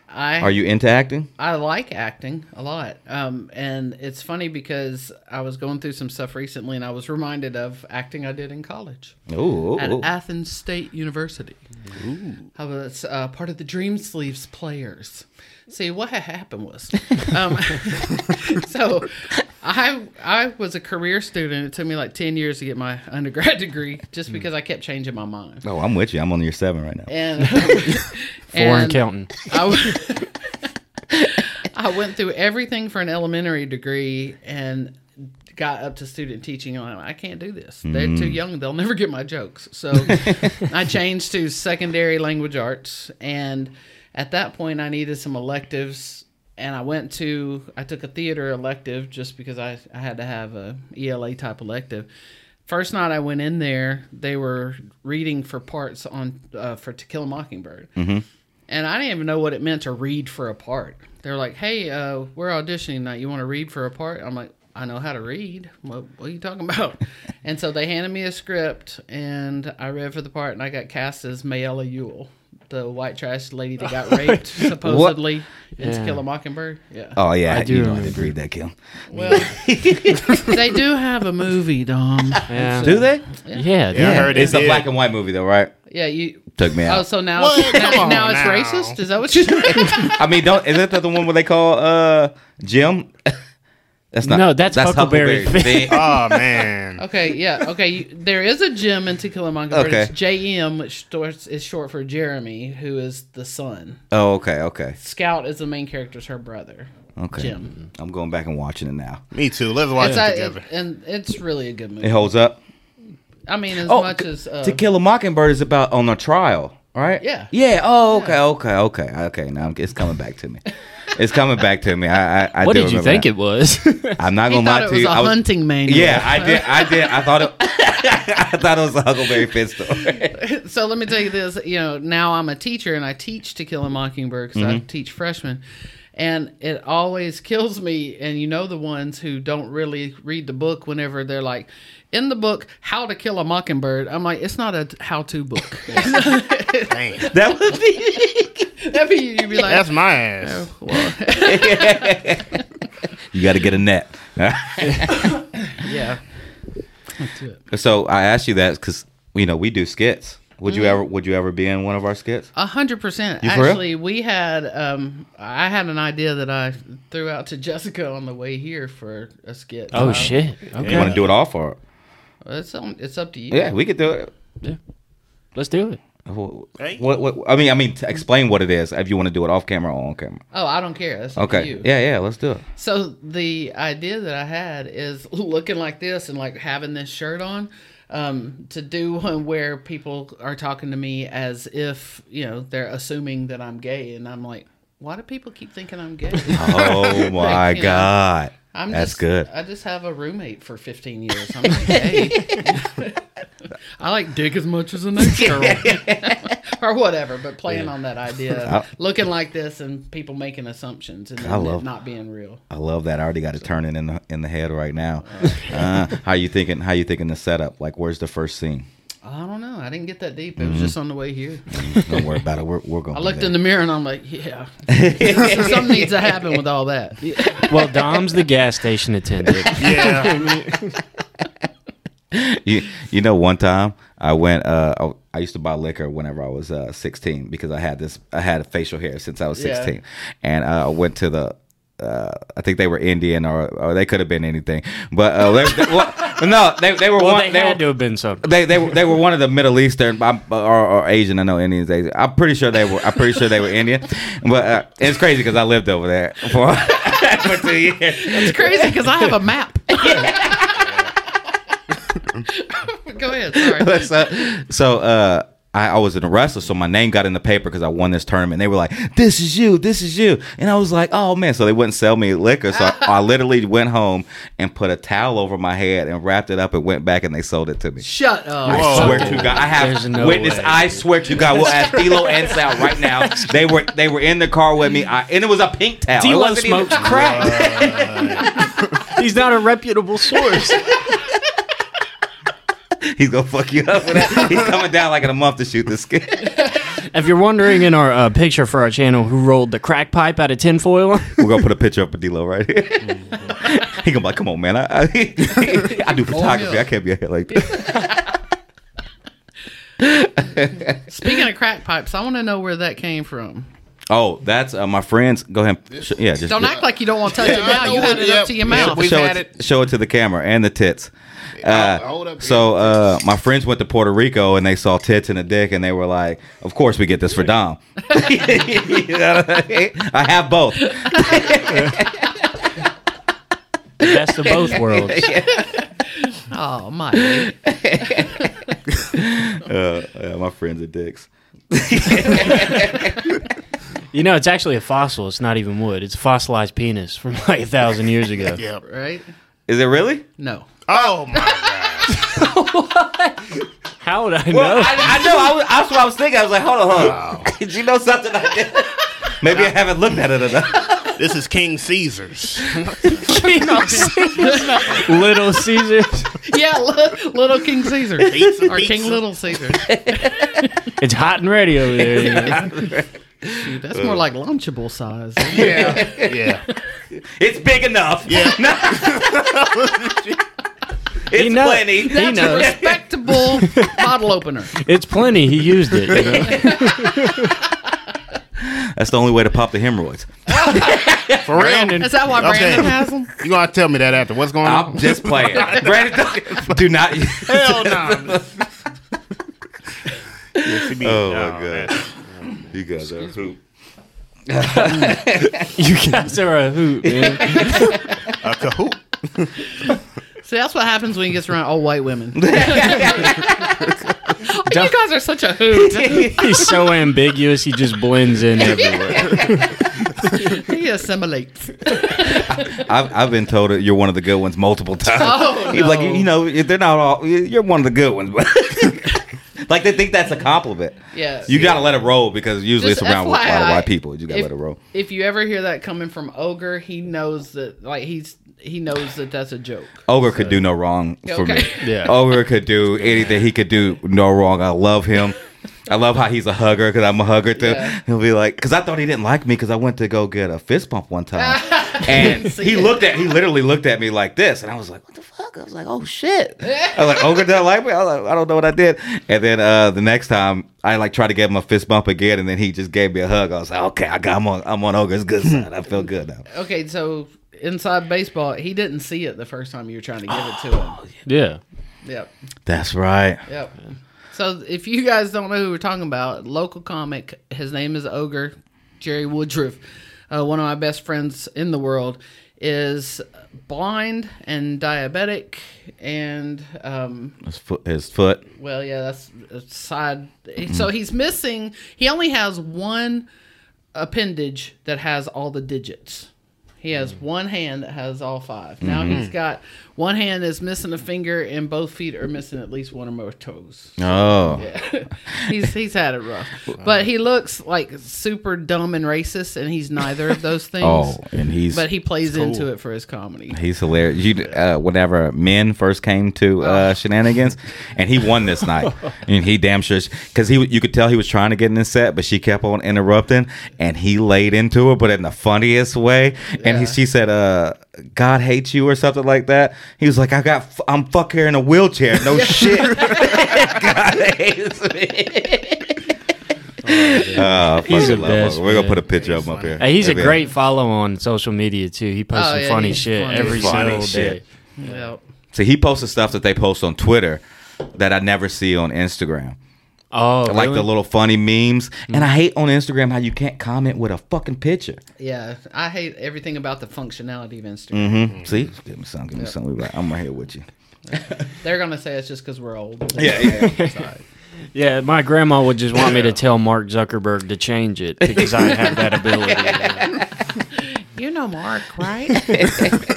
I are you into acting? I like acting a lot, um, and it's funny because I was going through some stuff recently, and I was reminded of acting I did in college. Ooh, at ooh. Athens State University. Ooh, I was uh, part of the Dream Sleeves Players. See what had happened was, um, so. I I was a career student. It took me like ten years to get my undergrad degree just because I kept changing my mind. Oh, I'm with you. I'm on year seven right now. And, Foreign and counting. I, w- I went through everything for an elementary degree and got up to student teaching. And I'm like, I can't do this. They're mm. too young. They'll never get my jokes. So I changed to secondary language arts. And at that point, I needed some electives. And I went to, I took a theater elective just because I, I had to have a E L A type elective. First night I went in there, they were reading for parts on uh, for To Kill a Mockingbird. Mm-hmm. And I didn't even know what it meant to read for a part. They were like, hey, uh, we're auditioning tonight. You want to read for a part? I'm like, I know how to read. What, what are you talking about? And so they handed me a script and I read for the part and I got cast as Mayella Yule, the white trash lady that got raped, supposedly, in yeah. To Kill a Mockingbird. Yeah. Oh, yeah. I do you know I didn't read that, Kill. Well, they do have a movie, Dom. Yeah. Do they? Yeah. yeah, yeah. I heard it's it. a black and white movie, though, right? Yeah. You took me out. Oh, so now, it's, now, now it's now. racist? Is that what you're saying? I mean, don't, isn't that the one where they call uh, Jim? That's not. No, that's, that's Huckleberry, Huckleberry Finn. Oh, man. Okay, yeah. Okay, you, there is a Jim in To Kill a Mockingbird. Okay. It's J M, which is short for Jeremy, who is the son. Oh, okay, okay. Scout is the main character, it's her brother. Okay. Jim. I'm going back and watching it now. Me too. Let's watch it's it a, together. It, and it's really a good movie. It holds up? I mean, as oh, much as... Uh, To Kill a Mockingbird is about on a trial, right? Yeah. Yeah, oh, okay, yeah. okay, okay. Okay, now it's coming back to me. It's coming back to me. I, I, I what did you think that. it was? I'm not gonna lie to you. It was a hunting mania. Yeah, I did. I did. I thought it. I thought it was a Huckleberry Finn story. So let me tell you this. You know, now I'm a teacher and I teach To Kill a Mockingbird because mm-hmm. I teach freshmen, and it always kills me. And you know the ones who don't really read the book. Whenever they're like, in the book, How to Kill a Mockingbird. I'm like, it's not a how-to book. That would be. That'd be, you'd be like, that's my ass. Oh, well. You got to get a net. Yeah. That's it. So I asked you that because you know we do skits. Would mm-hmm. you ever? Would you ever be in one of our skits? A hundred percent. Actually, we had. Um, I had an idea that I threw out to Jessica on the way here for a skit. Oh um, shit! Okay. You want to do it all for? It's on, it's up to you. Yeah, we could do it. Yeah. Let's do it. What, what, what, I mean, I mean, explain what it is if you want to do it off camera or on camera. Oh, I don't care. That's okay. You. Yeah, yeah, let's do it. So the idea that I had is looking like this and like having this shirt on um, to do one where people are talking to me as if, you know, they're assuming that I'm gay. And I'm like, why do people keep thinking I'm gay? Oh, my like, God. Know, I'm That's just, good. I just have a roommate for fifteen years. I'm like, hey. I like dick as much as the next girl. Or whatever, but playing yeah. on that idea. I, looking like this and people making assumptions and then love, not being real. I love that. I already got it turning in the in the head right now. Okay. Uh, how you thinking how you thinking the setup? Like where's the first scene? I don't know. I didn't get that deep. It was mm-hmm. just on the way here. Don't worry about it. We're we're going. I looked there. in the mirror and I'm like, yeah, something needs to happen with all that. Yeah. Well, Dom's the gas station attendant. Yeah. You, you know, one time I went. Uh, I, I used to buy liquor whenever I was uh, sixteen because I had this. I had facial hair since I was sixteen, yeah. and uh, I went to the. Uh, I think they were Indian, or, or they could have been anything. But uh, they, they, well, no, they they were well, one. They, they had were, to have been something. They they were, they were one of the Middle Eastern or, or Asian. I know Indians. Asian. I'm pretty sure they were. I'm pretty sure they were Indian. But uh, it's crazy because I lived over there for for two years. It's crazy because I have a map. Go ahead. Sorry. So, so uh, I, I was in a wrestler, so my name got in the paper because I won this tournament. And they were like, "This is you, this is you," and I was like, "Oh man!" So they wouldn't sell me liquor, so I, I literally went home and put a towel over my head and wrapped it up and went back and they sold it to me. Shut up! I Whoa. swear to God, I have no witness. Way. I swear to God, we'll ask Philo and Sal right now. They were they were in the car with me, I, and it was a pink towel. Philo it wasn't smokes even crack. He's not a reputable source. He's going to fuck you up with that. He's coming down like in a month to shoot this skit. If you're wondering in our uh, picture for our channel who rolled the crack pipe out of tinfoil. We're going to put a picture up of D-Lo right here. He's going to be like, come on, man. I, I, I do photography. I can't be out here like this. Speaking of crack pipes, I want to know where that came from. Oh, that's uh, my friends. Go ahead. Sh- yeah, just, don't yeah. act like you don't want to touch yeah, it now. You had it up to your mouth. Yeah, we've show, had it, it. show it to the camera and the tits. Uh, hold up, so uh, my friends went to Puerto Rico and they saw tits and a dick and they were like, of course we get this for Dom. You know what I mean? I have both. The best of both worlds. Oh, my. uh, yeah, my friends are dicks. You know, it's actually a fossil. It's not even wood. It's a fossilized penis from like a thousand years ago. Yeah, right? Is it really? No. Oh, my God. What? How would I well, know? I, I know. I was, that's what I was thinking. I was like, hold on, hold on. Wow. Did you know something I did? Maybe I, I haven't looked at it enough. This is King Caesar's. King Caesar's. Little Caesar's. Yeah, li- Little King Caesar. Pizza, or pizza. King Little Caesar. It's hot and ready over there. Yeah. Dude, that's uh, more like Lunchable size. Yeah. Yeah. It's big enough. Yeah. It's he plenty. That's a respectable bottle opener. It's plenty. He used it. You know? That's the only way to pop the hemorrhoids. For Brandon. Is that why Brandon okay. has them? You gotta tell me that after. What's going I'm on? I'm just playing. Brandon, do not. Hell no. Yes, be, oh, no, my God. Man. You guys Excuse are a hoot. You guys are a hoot, man. A cahoot. See, that's what happens when he gets around all white women. You guys are such a hoot. He's so ambiguous, he just blends in everywhere. He assimilates. I, I've, I've been told that you're one of the good ones multiple times. Oh, no. Like, you know, they're not all, you're one of the good ones, but. Like, they think that's a compliment. Yeah. You got to yeah. let it roll because usually just it's around F Y I, with a lot of white people. You got to let it roll. If you ever hear that coming from Ogre, he knows that, like, he's he knows that that's a joke. Ogre so. could do no wrong for okay. me. Yeah. Ogre could do anything. He could do no wrong. I love him. I love how he's a hugger because I'm a hugger, too. Yeah. He'll be like, because I thought he didn't like me because I went to go get a fist pump one time. And he it. looked at, he literally looked at me like this. And I was like, what the fuck? I was like, oh, shit. I was like, Ogre doesn't like me? I was like, I don't know what I did. And then uh, the next time, I like tried to give him a fist bump again. And then he just gave me a hug. I was like, okay, I got, I'm on, I'm on Ogre's good side. I feel good now. Okay, so inside baseball, he didn't see it the first time you were trying to give oh, it to him. Yeah. Yep. That's right. Yep. So if you guys don't know who we're talking about, local comic, his name is Ogre, Jerry Woodruff. Uh, one of my best friends in the world, is blind and diabetic, and um, his foot. His foot. Well, yeah, that's a side. Mm-hmm. So he's missing. He only has one appendage that has all the digits. He has mm-hmm. one hand that has all five. Mm-hmm. Now he's got one hand is missing a finger, and both feet are missing at least one or more toes. Oh, yeah. he's he's had it rough, but he looks like super dumb and racist, and he's neither of those things. Oh, and he's but he plays cool. into it for his comedy. He's hilarious. You, uh, whenever men first came to uh, Shenanigans, and he won this night, and he damn sure because he you could tell he was trying to get in this set, but she kept on interrupting, and he laid into her, but in the funniest way. And he, she said, uh, God hates you or something like that. He was like, I got, f- I'm fuck here in a wheelchair. No shit. God hates me. Oh, he's the best, We're going to put a picture of him up here. Hey, he's Maybe. a great follow on social media, too. He posts oh, some yeah, funny shit funny. every funny single shit. day. Yeah. So he posted stuff that they post on Twitter that I never see on Instagram. Oh, like really? The little funny memes. Mm-hmm. And I hate on Instagram how you can't comment with a fucking picture. Yeah, I hate everything about the functionality of Instagram. Mm-hmm. Mm-hmm. See? Give me something. Give me yep. something. I'm right here with you. They're going to say it's just because we're old. Yeah, yeah. Yeah, my grandma would just want me to tell Mark Zuckerberg to change it because I have that ability. You know Mark, right?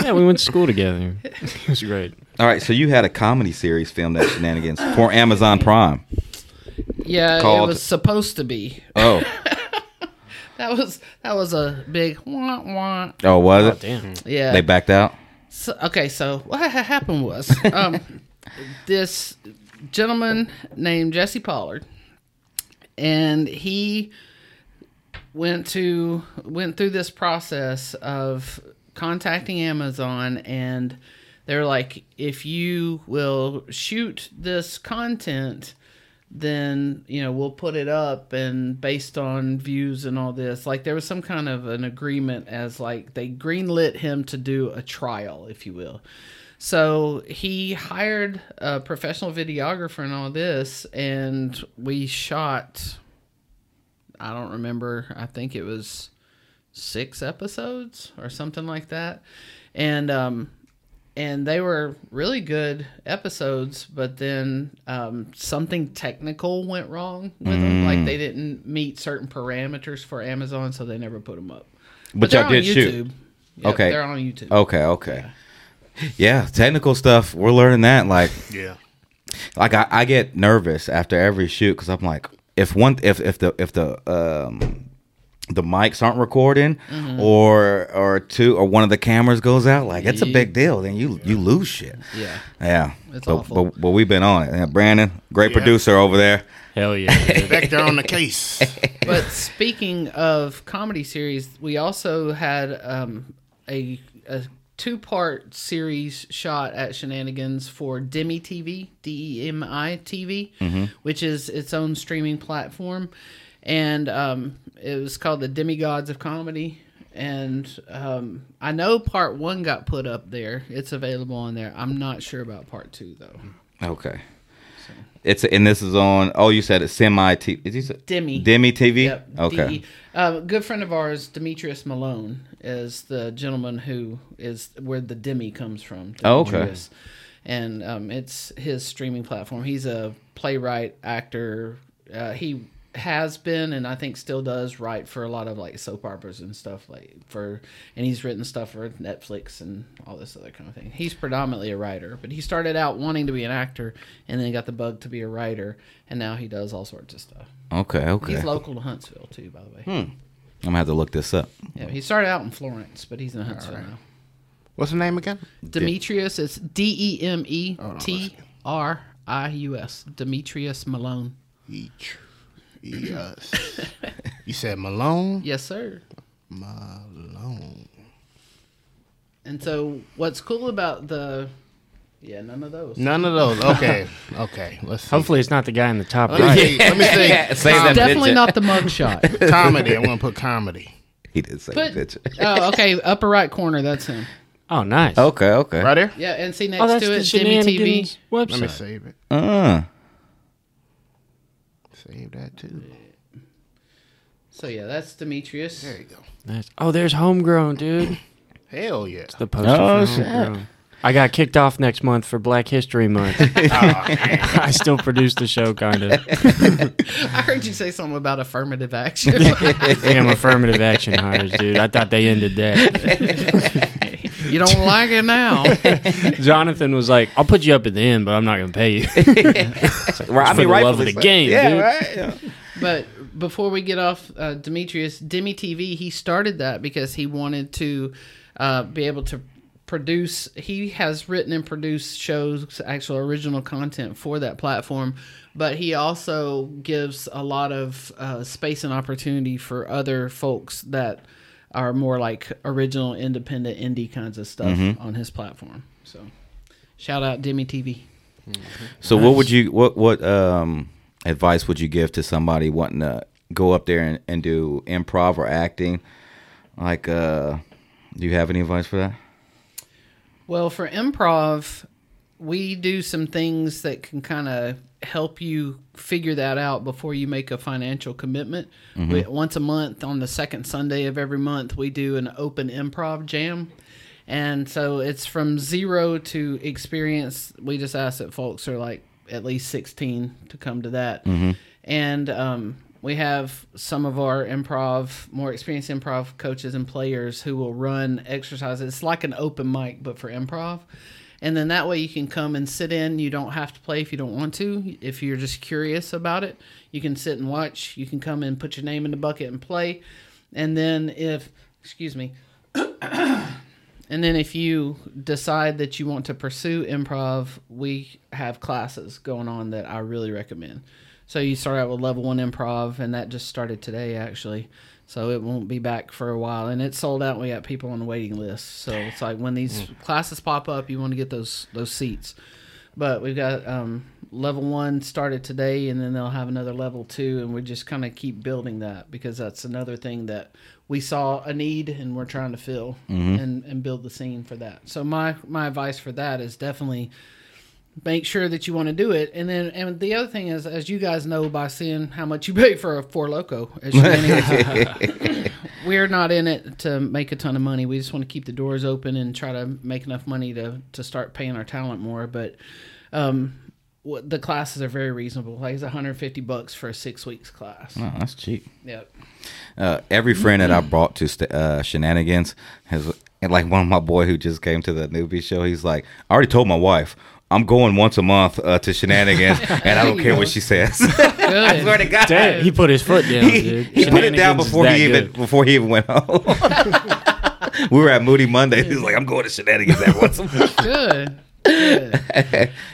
Yeah, we went to school together. It was great. All right, so you had a comedy series filmed at Shenanigans for Amazon Prime. Yeah, called... it was supposed to be. Oh, that was that was a big wah wah. Oh, was it? Oh, damn. Yeah, they backed out. So, okay, so what happened was um, this gentleman named Jesse Pollard, and he went to went through this process of contacting Amazon, and they're like, if you will shoot this content, then, you know, we'll put it up, and based on views and all this, like there was some kind of an agreement as like they greenlit him to do a trial, if you will. So he hired a professional videographer and all this, and we shot, I don't remember, I think it was six episodes or something like that. And, um, And they were really good episodes, but then um, something technical went wrong with mm. them. Like they didn't meet certain parameters for Amazon, so they never put them up. But, but y'all did YouTube. shoot. Yep, okay. They're on YouTube. Okay, okay. Yeah. yeah, technical stuff. We're learning that. Like, yeah. Like I, I get nervous after every shoot because I'm like, if one, if if the if the um. the mics aren't recording, mm-hmm. or or two, or one of the cameras goes out. Like it's a big deal. Then you you lose shit. Yeah, yeah. It's but, awful. But, but we've been on it. Brandon, great yeah. producer over there. Hell yeah, back there on the case. But speaking of comedy series, we also had um, a a two part series shot at Shenanigans for Demi T V, D E M I T V, mm-hmm. which is its own streaming platform. And um, it was called The Demigods of Comedy. And um, I know part one got put up there. It's available on there. I'm not sure about part two, though. Okay. So. It's And this is on, oh, you said it's semi-T V. Demi. Demi T V? Yep. Okay. D- uh, a good friend of ours, Demetrius Malone, is the gentleman who is where the Demi comes from. Oh, okay. And um, it's his streaming platform. He's a playwright, actor. Uh, he... has been, and I think still does, write for a lot of like soap operas and stuff, like for, and he's written stuff for Netflix and all this other kind of thing. He's predominantly a writer, but he started out wanting to be an actor, and then he got the bug to be a writer, and now he does all sorts of stuff. Okay, okay. He's local to Huntsville too, by the way. Hmm. I'm gonna have to look this up. Yeah, he started out in Florence, but he's in Huntsville right now. What's the name again? Demetrius. It's D E M E T R I U S. Demetrius Malone. Each. Yes. You said Malone? Yes, sir. Malone. And so what's cool about the... Yeah, none of those. None of those. Okay. Okay. Let's see. Hopefully it's not the guy in the top right. Let me, yeah. Let me see. Yeah. Say Com- that definitely picture. Not the mugshot. Comedy. I'm going to put comedy. He did say put, picture. Oh, okay. Upper right corner. That's him. Oh, nice. Okay, okay. Right there? Yeah, and see next oh, to it, Demi T V website. Let me save it. Uh Save that too. So yeah, that's Demetrius. There you go. That's, oh, there's Homegrown, dude. Hell yeah. It's the poster oh, for Homegrown. Shit. I got kicked off next month for Black History Month. Oh, I still produce the show, kind of. I heard you say something about affirmative action. Damn affirmative action hires, dude. I thought they ended that. You don't like it now. Jonathan was like, "I'll put you up at the end, but I'm not going to pay you." It's like, right, I mean, for the love of the game, yeah, dude. Right, yeah. But before we get off, uh, Demetrius, Demi T V, he started that because he wanted to uh, be able to produce. He has written and produced shows, actual original content for that platform, but he also gives a lot of uh, space and opportunity for other folks that are more like original, independent, indie kinds of stuff mm-hmm. on his platform. So, shout out Demi T V. Mm-hmm. So, nice. what would you what what um, advice would you give to somebody wanting to go up there and, and do improv or acting? Like, uh, do you have any advice for that? Well, for improv, we do some things that can kind of help you figure that out before you make a financial commitment. Mm-hmm. We, once a month on the second Sunday of every month, we do an open improv jam. And so it's from zero to experience. We just ask that folks are like at least sixteen to come to that. Mm-hmm. And um, we have some of our improv, more experienced improv coaches and players who will run exercises. It's like an open mic, but for improv. And then that way you can come and sit in. You don't have to play if you don't want to. If you're just curious about it, you can sit and watch. You can come and put your name in the bucket and play. And then if, excuse me, and then if you decide that you want to pursue improv, we have classes going on that I really recommend. So you start out with level one improv, and that just started today, actually. So it won't be back for a while. And it's sold out. We got people on the waiting list. So it's like when these classes pop up, you want to get those those seats. But we've got um, level one started today, and then they'll have another level two, and we just kind of keep building that, because that's another thing that we saw a need and we're trying to fill mm-hmm. and, and build the scene for that. So my, my advice for that is definitely make sure that you want to do it. And then, and the other thing is, as you guys know, by seeing how much you pay for a Four Loko, we're not in it to make a ton of money. We just want to keep the doors open and try to make enough money to, to start paying our talent more. But, um, the classes are very reasonable. Like, it's one hundred fifty bucks for a six weeks class. Oh, that's cheap. Yep. Uh, every friend that I brought to st- uh, Shenanigans has, and like one of my boy who just came to the newbie show, he's like, I already told my wife, I'm going once a month uh, to Shenanigans, and I don't care go. what she says. I swear to God. Damn, he put his foot down, he, dude. He put it down before he even good. before he even went home. We were at Moody Monday. He's like, I'm going to Shenanigans every once a month. Good. Yeah.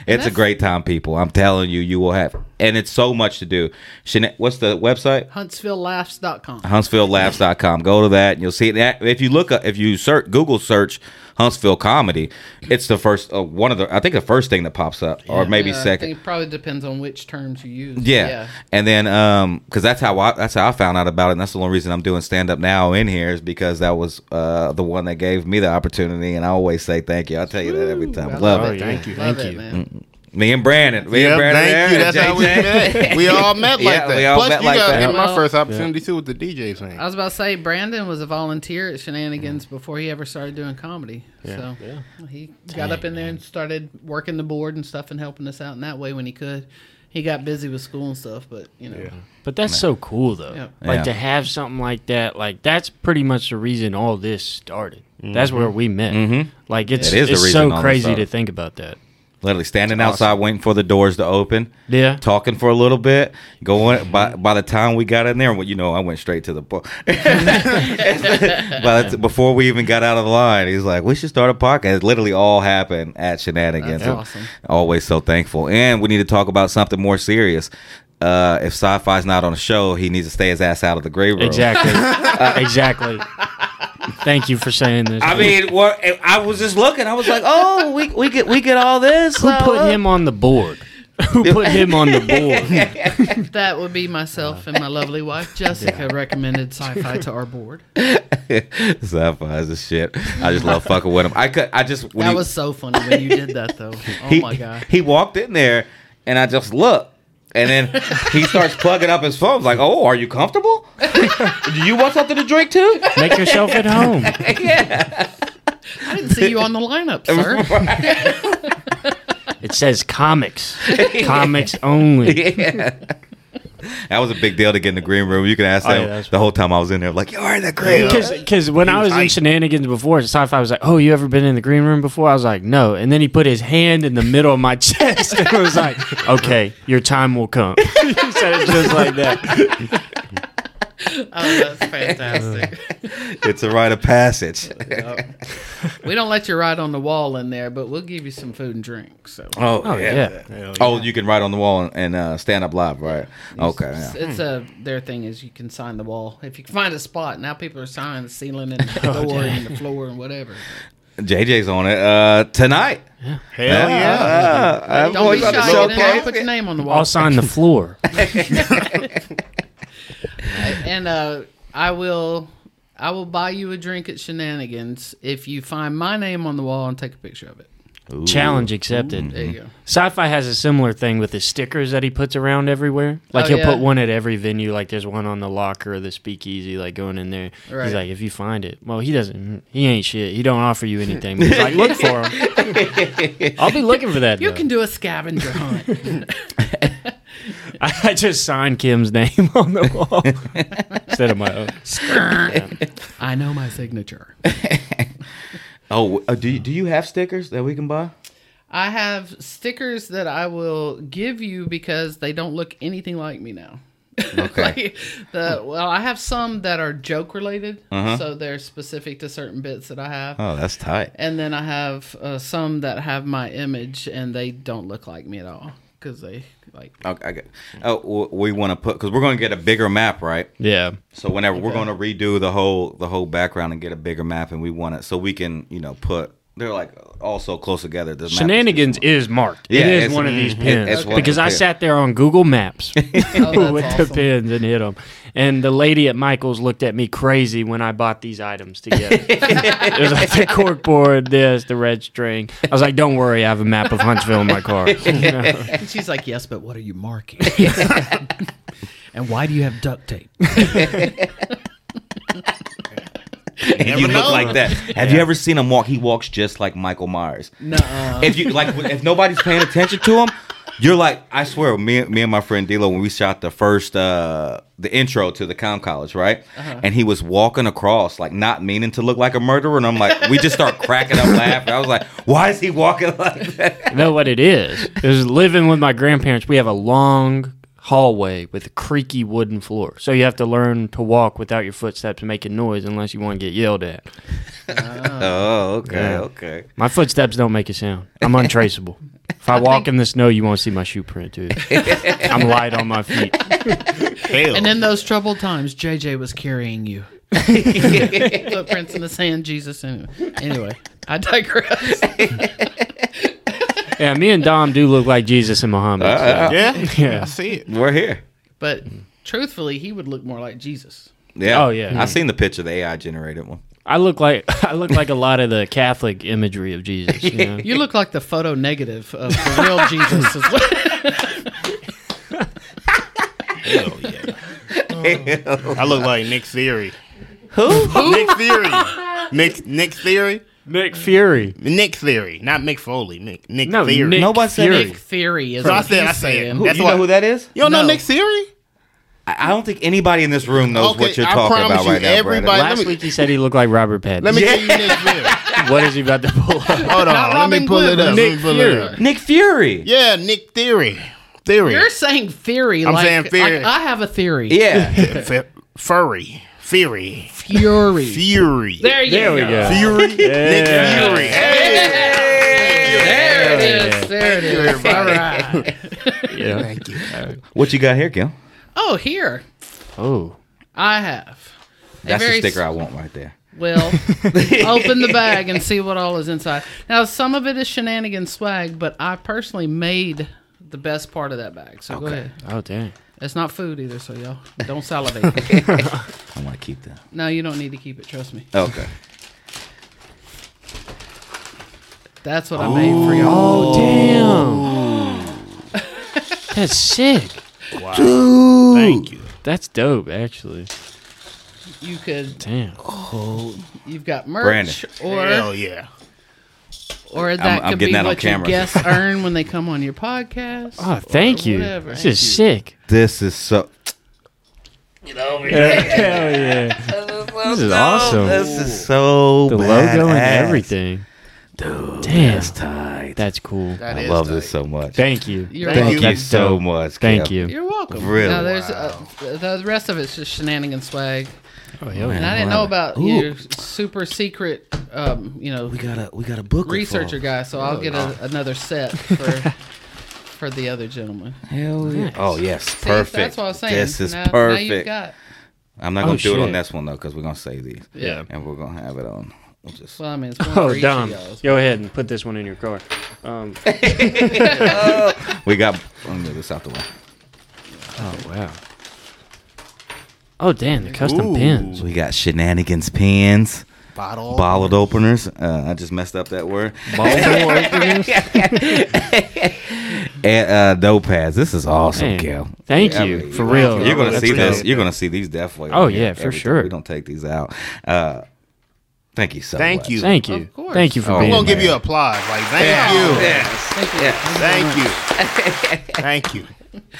It's a great time, people. I'm telling you, you will have, and it's so much to do. Shana- what's the website? Huntsville laughs dot com Huntsville laughs dot com Go to that, and you'll see that. If you look up, if you search Google search Huntsville comedy, it's the first uh, one of the. I think the first thing that pops up, or yeah, maybe yeah, second. I think it probably depends on which terms you use. Yeah, yeah. And then um, because that's how I that's how I found out about it, and that's the only reason I'm doing stand up now in here, is because that was uh the one that gave me the opportunity, and I always say thank you. I tell you that every time. Woo, I love. Oh, yeah. Thank you, Love thank it, you. Man. Me and Brandon, me yep, and Brandon. Thank you. That's how we met. We all met like yeah, that. We all Plus, met you like got that. And my well, first opportunity yeah. too with the D J thing. I was about to say, Brandon was a volunteer at Shenanigans mm. before he ever started doing comedy. Yeah. So yeah. he got Dang, up in there man. and started working the board and stuff and helping us out in that way when he could. He got busy with school and stuff, but you know. Yeah. But that's man. so cool though. Yeah. Like yeah. to have something like that. Like that's pretty much the reason all this started. Mm-hmm. That's where we met. Mm-hmm. Like it's it it's so crazy to think about that. Literally standing That's outside, awesome. waiting for the doors to open. Yeah, talking for a little bit. Going by by the time we got in there, well, you know, I went straight to the book. But before we even got out of the line, he's like, "We should start a podcast." It literally all happened at Shenanigans. That's so awesome. Always so thankful. And we need to talk about something more serious. Uh, if sci-fi's not on the show, he needs to stay his ass out of the gray room. Exactly. uh, exactly. Thank you for saying this. I mean, well, I was just looking. I was like, "Oh, we we get we get all this." Who uh, put him on the board? Who put him on the board? That would be myself and my lovely wife Jessica. Yeah. Recommended sci-fi to our board. Sci-fi is a shit. I just love fucking with him. I could. I just when that he, was so funny when you did that though. Oh he, my God! He walked in there and I just looked. And then he starts plugging up his phone. Like, oh, are you comfortable? Do you want something to drink too? Make yourself at home. Yeah. I didn't see you on the lineup, sir. It says comics. Comics only. Yeah. That was a big deal to get in the green room. You can ask oh, that. Yeah, the whole time I was in there, like, you're in the green room. Because when I was in Shenanigans before, Sci-Fi was like, oh, you ever been in the green room before? I was like, no. And then he put his hand in the middle of my chest and was like, okay, your time will come. He said it just like that. Oh, that's fantastic. It's a rite of passage. Yep. We don't let you write on the wall in there, but we'll give you some food and drink. So. Oh, oh yeah. yeah. Oh, you can write on the wall and, and uh, stand up live, right? Yeah. Okay. It's, yeah. it's a, their thing is you can sign the wall. If you can find a spot, now people are signing the ceiling and the oh, door yeah. and the floor and whatever. J J's on it uh, tonight. Yeah. Hell yeah. yeah. yeah. Uh, don't be shy. Show I'll put your name on the wall. I'll sign the floor. And uh, I will I will buy you a drink at Shenanigans if you find my name on the wall and take a picture of it. Ooh. Challenge accepted. Ooh. There you go. Sci-Fi has a similar thing with the stickers that he puts around everywhere. Like oh, he'll yeah. put one at every venue. Like there's one on the locker or the speakeasy, like going in there. Right. He's like, if you find it. Well, he doesn't. He ain't shit. He don't offer you anything. But he's like, look for him. I'll be looking for that. You though. can do a scavenger hunt. I just signed Kim's name on the wall instead of my own. Yeah. I know my signature. Oh, do you, do you have stickers that we can buy? I have stickers that I will give you because they don't look anything like me now. Okay. Like the, well, I have some that are joke related, uh-huh. so they're specific to certain bits that I have. Oh, that's tight. And then I have uh, some that have my image, and they don't look like me at all. Because they like. Okay, I get. Oh, we want to put because we're going to get a bigger map, right? Yeah. So whenever okay. we're going to redo the whole the whole background and get a bigger map, and we want it so we can you know put They're like all so close together. The Shenanigans is, is marked. Yeah, it is one of these pins. Because I pin. sat there on Google Maps oh, with awesome. the pins and hit them. And the lady at Michael's looked at me crazy when I bought these items together. It was like the cork board, this, the red string. I was like, don't worry, I have a map of Huntsville in my car. You know? And she's like, yes, but what are you marking? And why do you have duct tape? And you, you look know. like that. Have yeah. you ever seen him walk? He walks just like Michael Myers. No. If you like, if nobody's paying attention to him, you're like, I swear, me, me and my friend Dilo, when we shot the first, uh, the intro to the Clown College, right? Uh-huh. And he was walking across, like not meaning to look like a murderer. And I'm like, we just start cracking up laughing. I was like, why is he walking like that? You know what it is? It was living with my grandparents. We have a long hallway with a creaky wooden floor, so you have to learn to walk without your footsteps making noise unless you want to get yelled at. oh okay yeah. okay My footsteps don't make a sound. I'm untraceable. If I walk in the snow, you won't see my shoe print too. I'm light on my feet. Hell. And in those troubled times, J J was carrying you. Footprints in the sand, Jesus. Anyway, I digress. Yeah, me and Dom do look like Jesus and Muhammad. So. Uh, uh, yeah, yeah, I see it. We're here. But truthfully, he would look more like Jesus. Yeah. Oh yeah. Mm-hmm. I've seen the picture of the A I generated one. I look like I look like a lot of the Catholic imagery of Jesus. You know? You look like the photo negative of the real Jesus as well. Hell yeah. Oh. I look like Nick Fury. Who? Who? Nick Fury. Nick Nick Fury. Nick Fury. Nick Fury. Not Mick Foley. Nick Nick no, Fury. Nick Nobody said Fury. Nick Fury is so what I said, I say it. Who, That's you know I, who that is? You don't no. know Nick Fury? I, I don't think anybody in this room knows okay, what you're I talking about right now, Brad. Last me, week he said he looked like Robert Pattinson. Let me yeah. tell you Nick Fury. What is he about to pull up? Hold on. Let me pull it up. Nick Fury. Nick Fury. Yeah, Nick Fury. Theory. You're saying theory. I'm like, saying theory. Like I have a theory. Yeah. Furry. Fury. Fury. Fury. There you there we go. go. Fury. Yeah. Nick Fury. Hey. There it is. There it is. All right. Yeah. Thank you. What you got here, Kim? Oh, here. Oh. I have. That's the sticker s- I want right there. Well, open the bag and see what all is inside. Now, some of it is shenanigans swag, but I personally made the best part of that bag. So okay. go ahead. Oh, dang. It's not food either, so y'all don't salivate. I want to keep that. No, you don't need to keep it. Trust me. Okay. That's what oh, I made for y'all. Oh, damn. That's sick. Wow. Dude. Thank you. That's dope, actually. You could. Damn. Oh, you've got merch. Brandon. Or, hell yeah. Or that I'm, could I'm be that what your guests earn when they come on your podcast. Oh, thank you. Whatever. This thank is you. sick. This is so... Get over here. Hell yeah. This is, this is awesome. This is so The badass. Logo and everything. Dude, damn. That's tight. That's cool. That I love tight. this so much. Thank you. You're thank welcome. you that's so dope. much. Thank Kim. you. You're welcome. Really? Now, there's, wow. uh, the rest of it's just shenanigans swag. Oh, yeah, and I didn't know about Ooh. your super secret, um, you know, we got a we got a book researcher guy. So oh, I'll get a, another set for for the other gentleman. Hell yeah! Nice. Oh yes, See, perfect. That's what I was saying. This is now, perfect. Now you've got... I'm not gonna oh, do shit. it on this one though, because we're gonna save these. Yeah, and we're gonna have it on. We'll just... Well, I mean, it's one oh, for Dom, each of y'all's. Go ahead and put this one in your car. Um... oh. We got. Let me get this out the way. Oh wow. Oh, damn, the custom Ooh. pins. We got shenanigans pins. Bottle. Bottled openers. Uh, I just messed up that word. Bottle openers. And uh, notepads. This is awesome, Kel. Thank yeah, you. I mean, for real. You're going to see real. this. You're going to see these definitely. Oh, yeah, for sure. We don't take these out. Uh, thank you so thank much. Thank you. Thank you. Of course. Thank you for oh, being here. We're going to give you applause. Like, thank yeah. you. Yes. Thank you. Yes. Thank you. Thank you.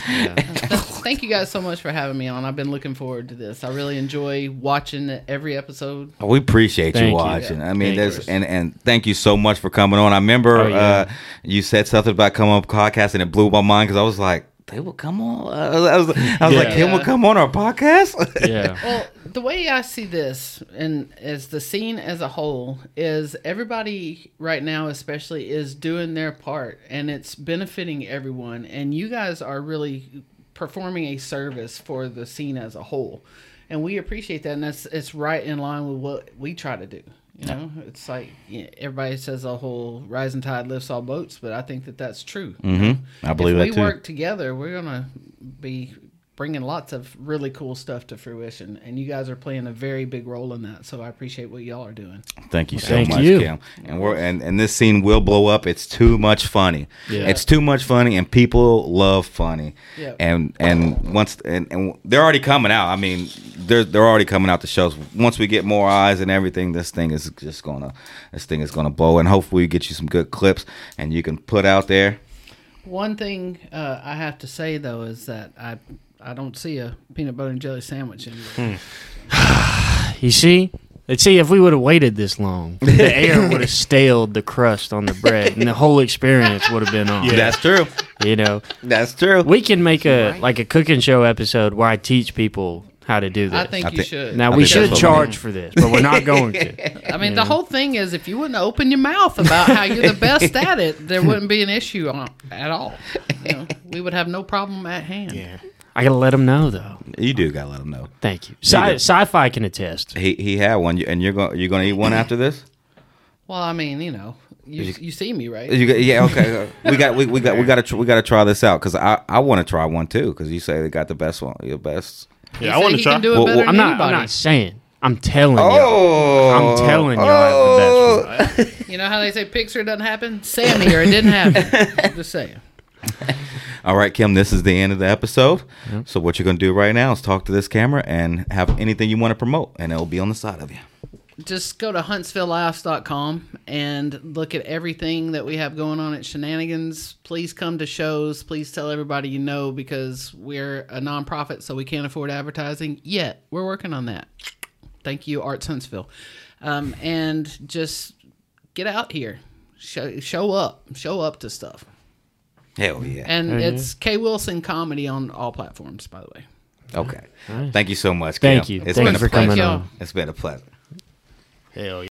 Yeah. Thank you guys so much for having me on. I've been looking forward to this. I really enjoy watching every episode. We appreciate thank you watching. You. Yeah. I mean, Dangerous. there's and, and thank you so much for coming on. I remember oh, yeah. uh, you said something about coming on podcast, and it blew my mind because I was like, they will come on. I was, I was yeah. like, Kim will come on our podcast. Yeah. Well, the way I see this, and as the scene as a whole, is everybody right now, especially, is doing their part, and it's benefiting everyone. And you guys are really performing a service for the scene as a whole, and we appreciate that. And that's it's right in line with what we try to do. You know, it's like, you know, everybody says the whole rising tide lifts all boats, but I think that that's true. Mm-hmm. I believe that too. If we work together, we're going to be bringing lots of really cool stuff to fruition, and you guys are playing a very big role in that, so I appreciate what y'all are doing. Thank you so Thank much, you. Kim. And, we're, and, and this scene will blow up. It's too much funny. Yeah. It's too much funny, and people love funny. Yep. And and once and, and they're already coming out. I mean, they're they're already coming out the shows. Once we get more eyes and everything, this thing is just gonna this thing is gonna blow. And hopefully, we get you some good clips and you can put out there. One thing uh, I have to say though is that I. I don't see a peanut butter and jelly sandwich anymore. Hmm. You see? See, if we would have waited this long, the air would have staled the crust on the bread, and the whole experience would have been on. Yeah, that's true. You know? That's true. We can make a right. like a cooking show episode where I teach people how to do this. I think I you think, should. Now, I we should charge for this, but we're not going to. I mean, you the know? whole thing is if you wouldn't open your mouth about how you're the best at it, there wouldn't be an issue on, at all. You know, we would have no problem at hand. Yeah. I gotta let him know, though. You do gotta let him know. Thank you. Sci- Sci-fi can attest. He he had one, and you're going you're gonna eat one after this. Well, I mean, you know, you you, you see me, right? You, yeah, okay. we got we, we got we got to we got to try this out because I, I want to try one too because you say they got the best one, your best. Yeah, I want to try. Can do it well, better well, than I'm not. Anybody. I'm not saying. I'm telling you. Oh, I'm telling you. Oh. I have the best one. You know how they say picture doesn't happen, Sammy, or it didn't happen. Just saying. All right, Kim, this is the end of the episode. Mm-hmm. So what you're going to do right now is talk to this camera and have anything you want to promote, and it'll be on the side of you. Just go to huntsville laughs dot com and look at everything that we have going on at Shenanigans. Please come to shows. Please tell everybody you know because we're a nonprofit, so we can't afford advertising yet. We're working on that. Thank you, Arts Huntsville. Um, and just get out here. Show, show up. Show up to stuff. Hell yeah. And mm-hmm. it's K. Wilson Comedy on all platforms, by the way. Okay. Nice. Thank you so much, Kim. Thank you. It's Thanks been a for pleasure. Coming on. It's been a pleasure. Hell yeah.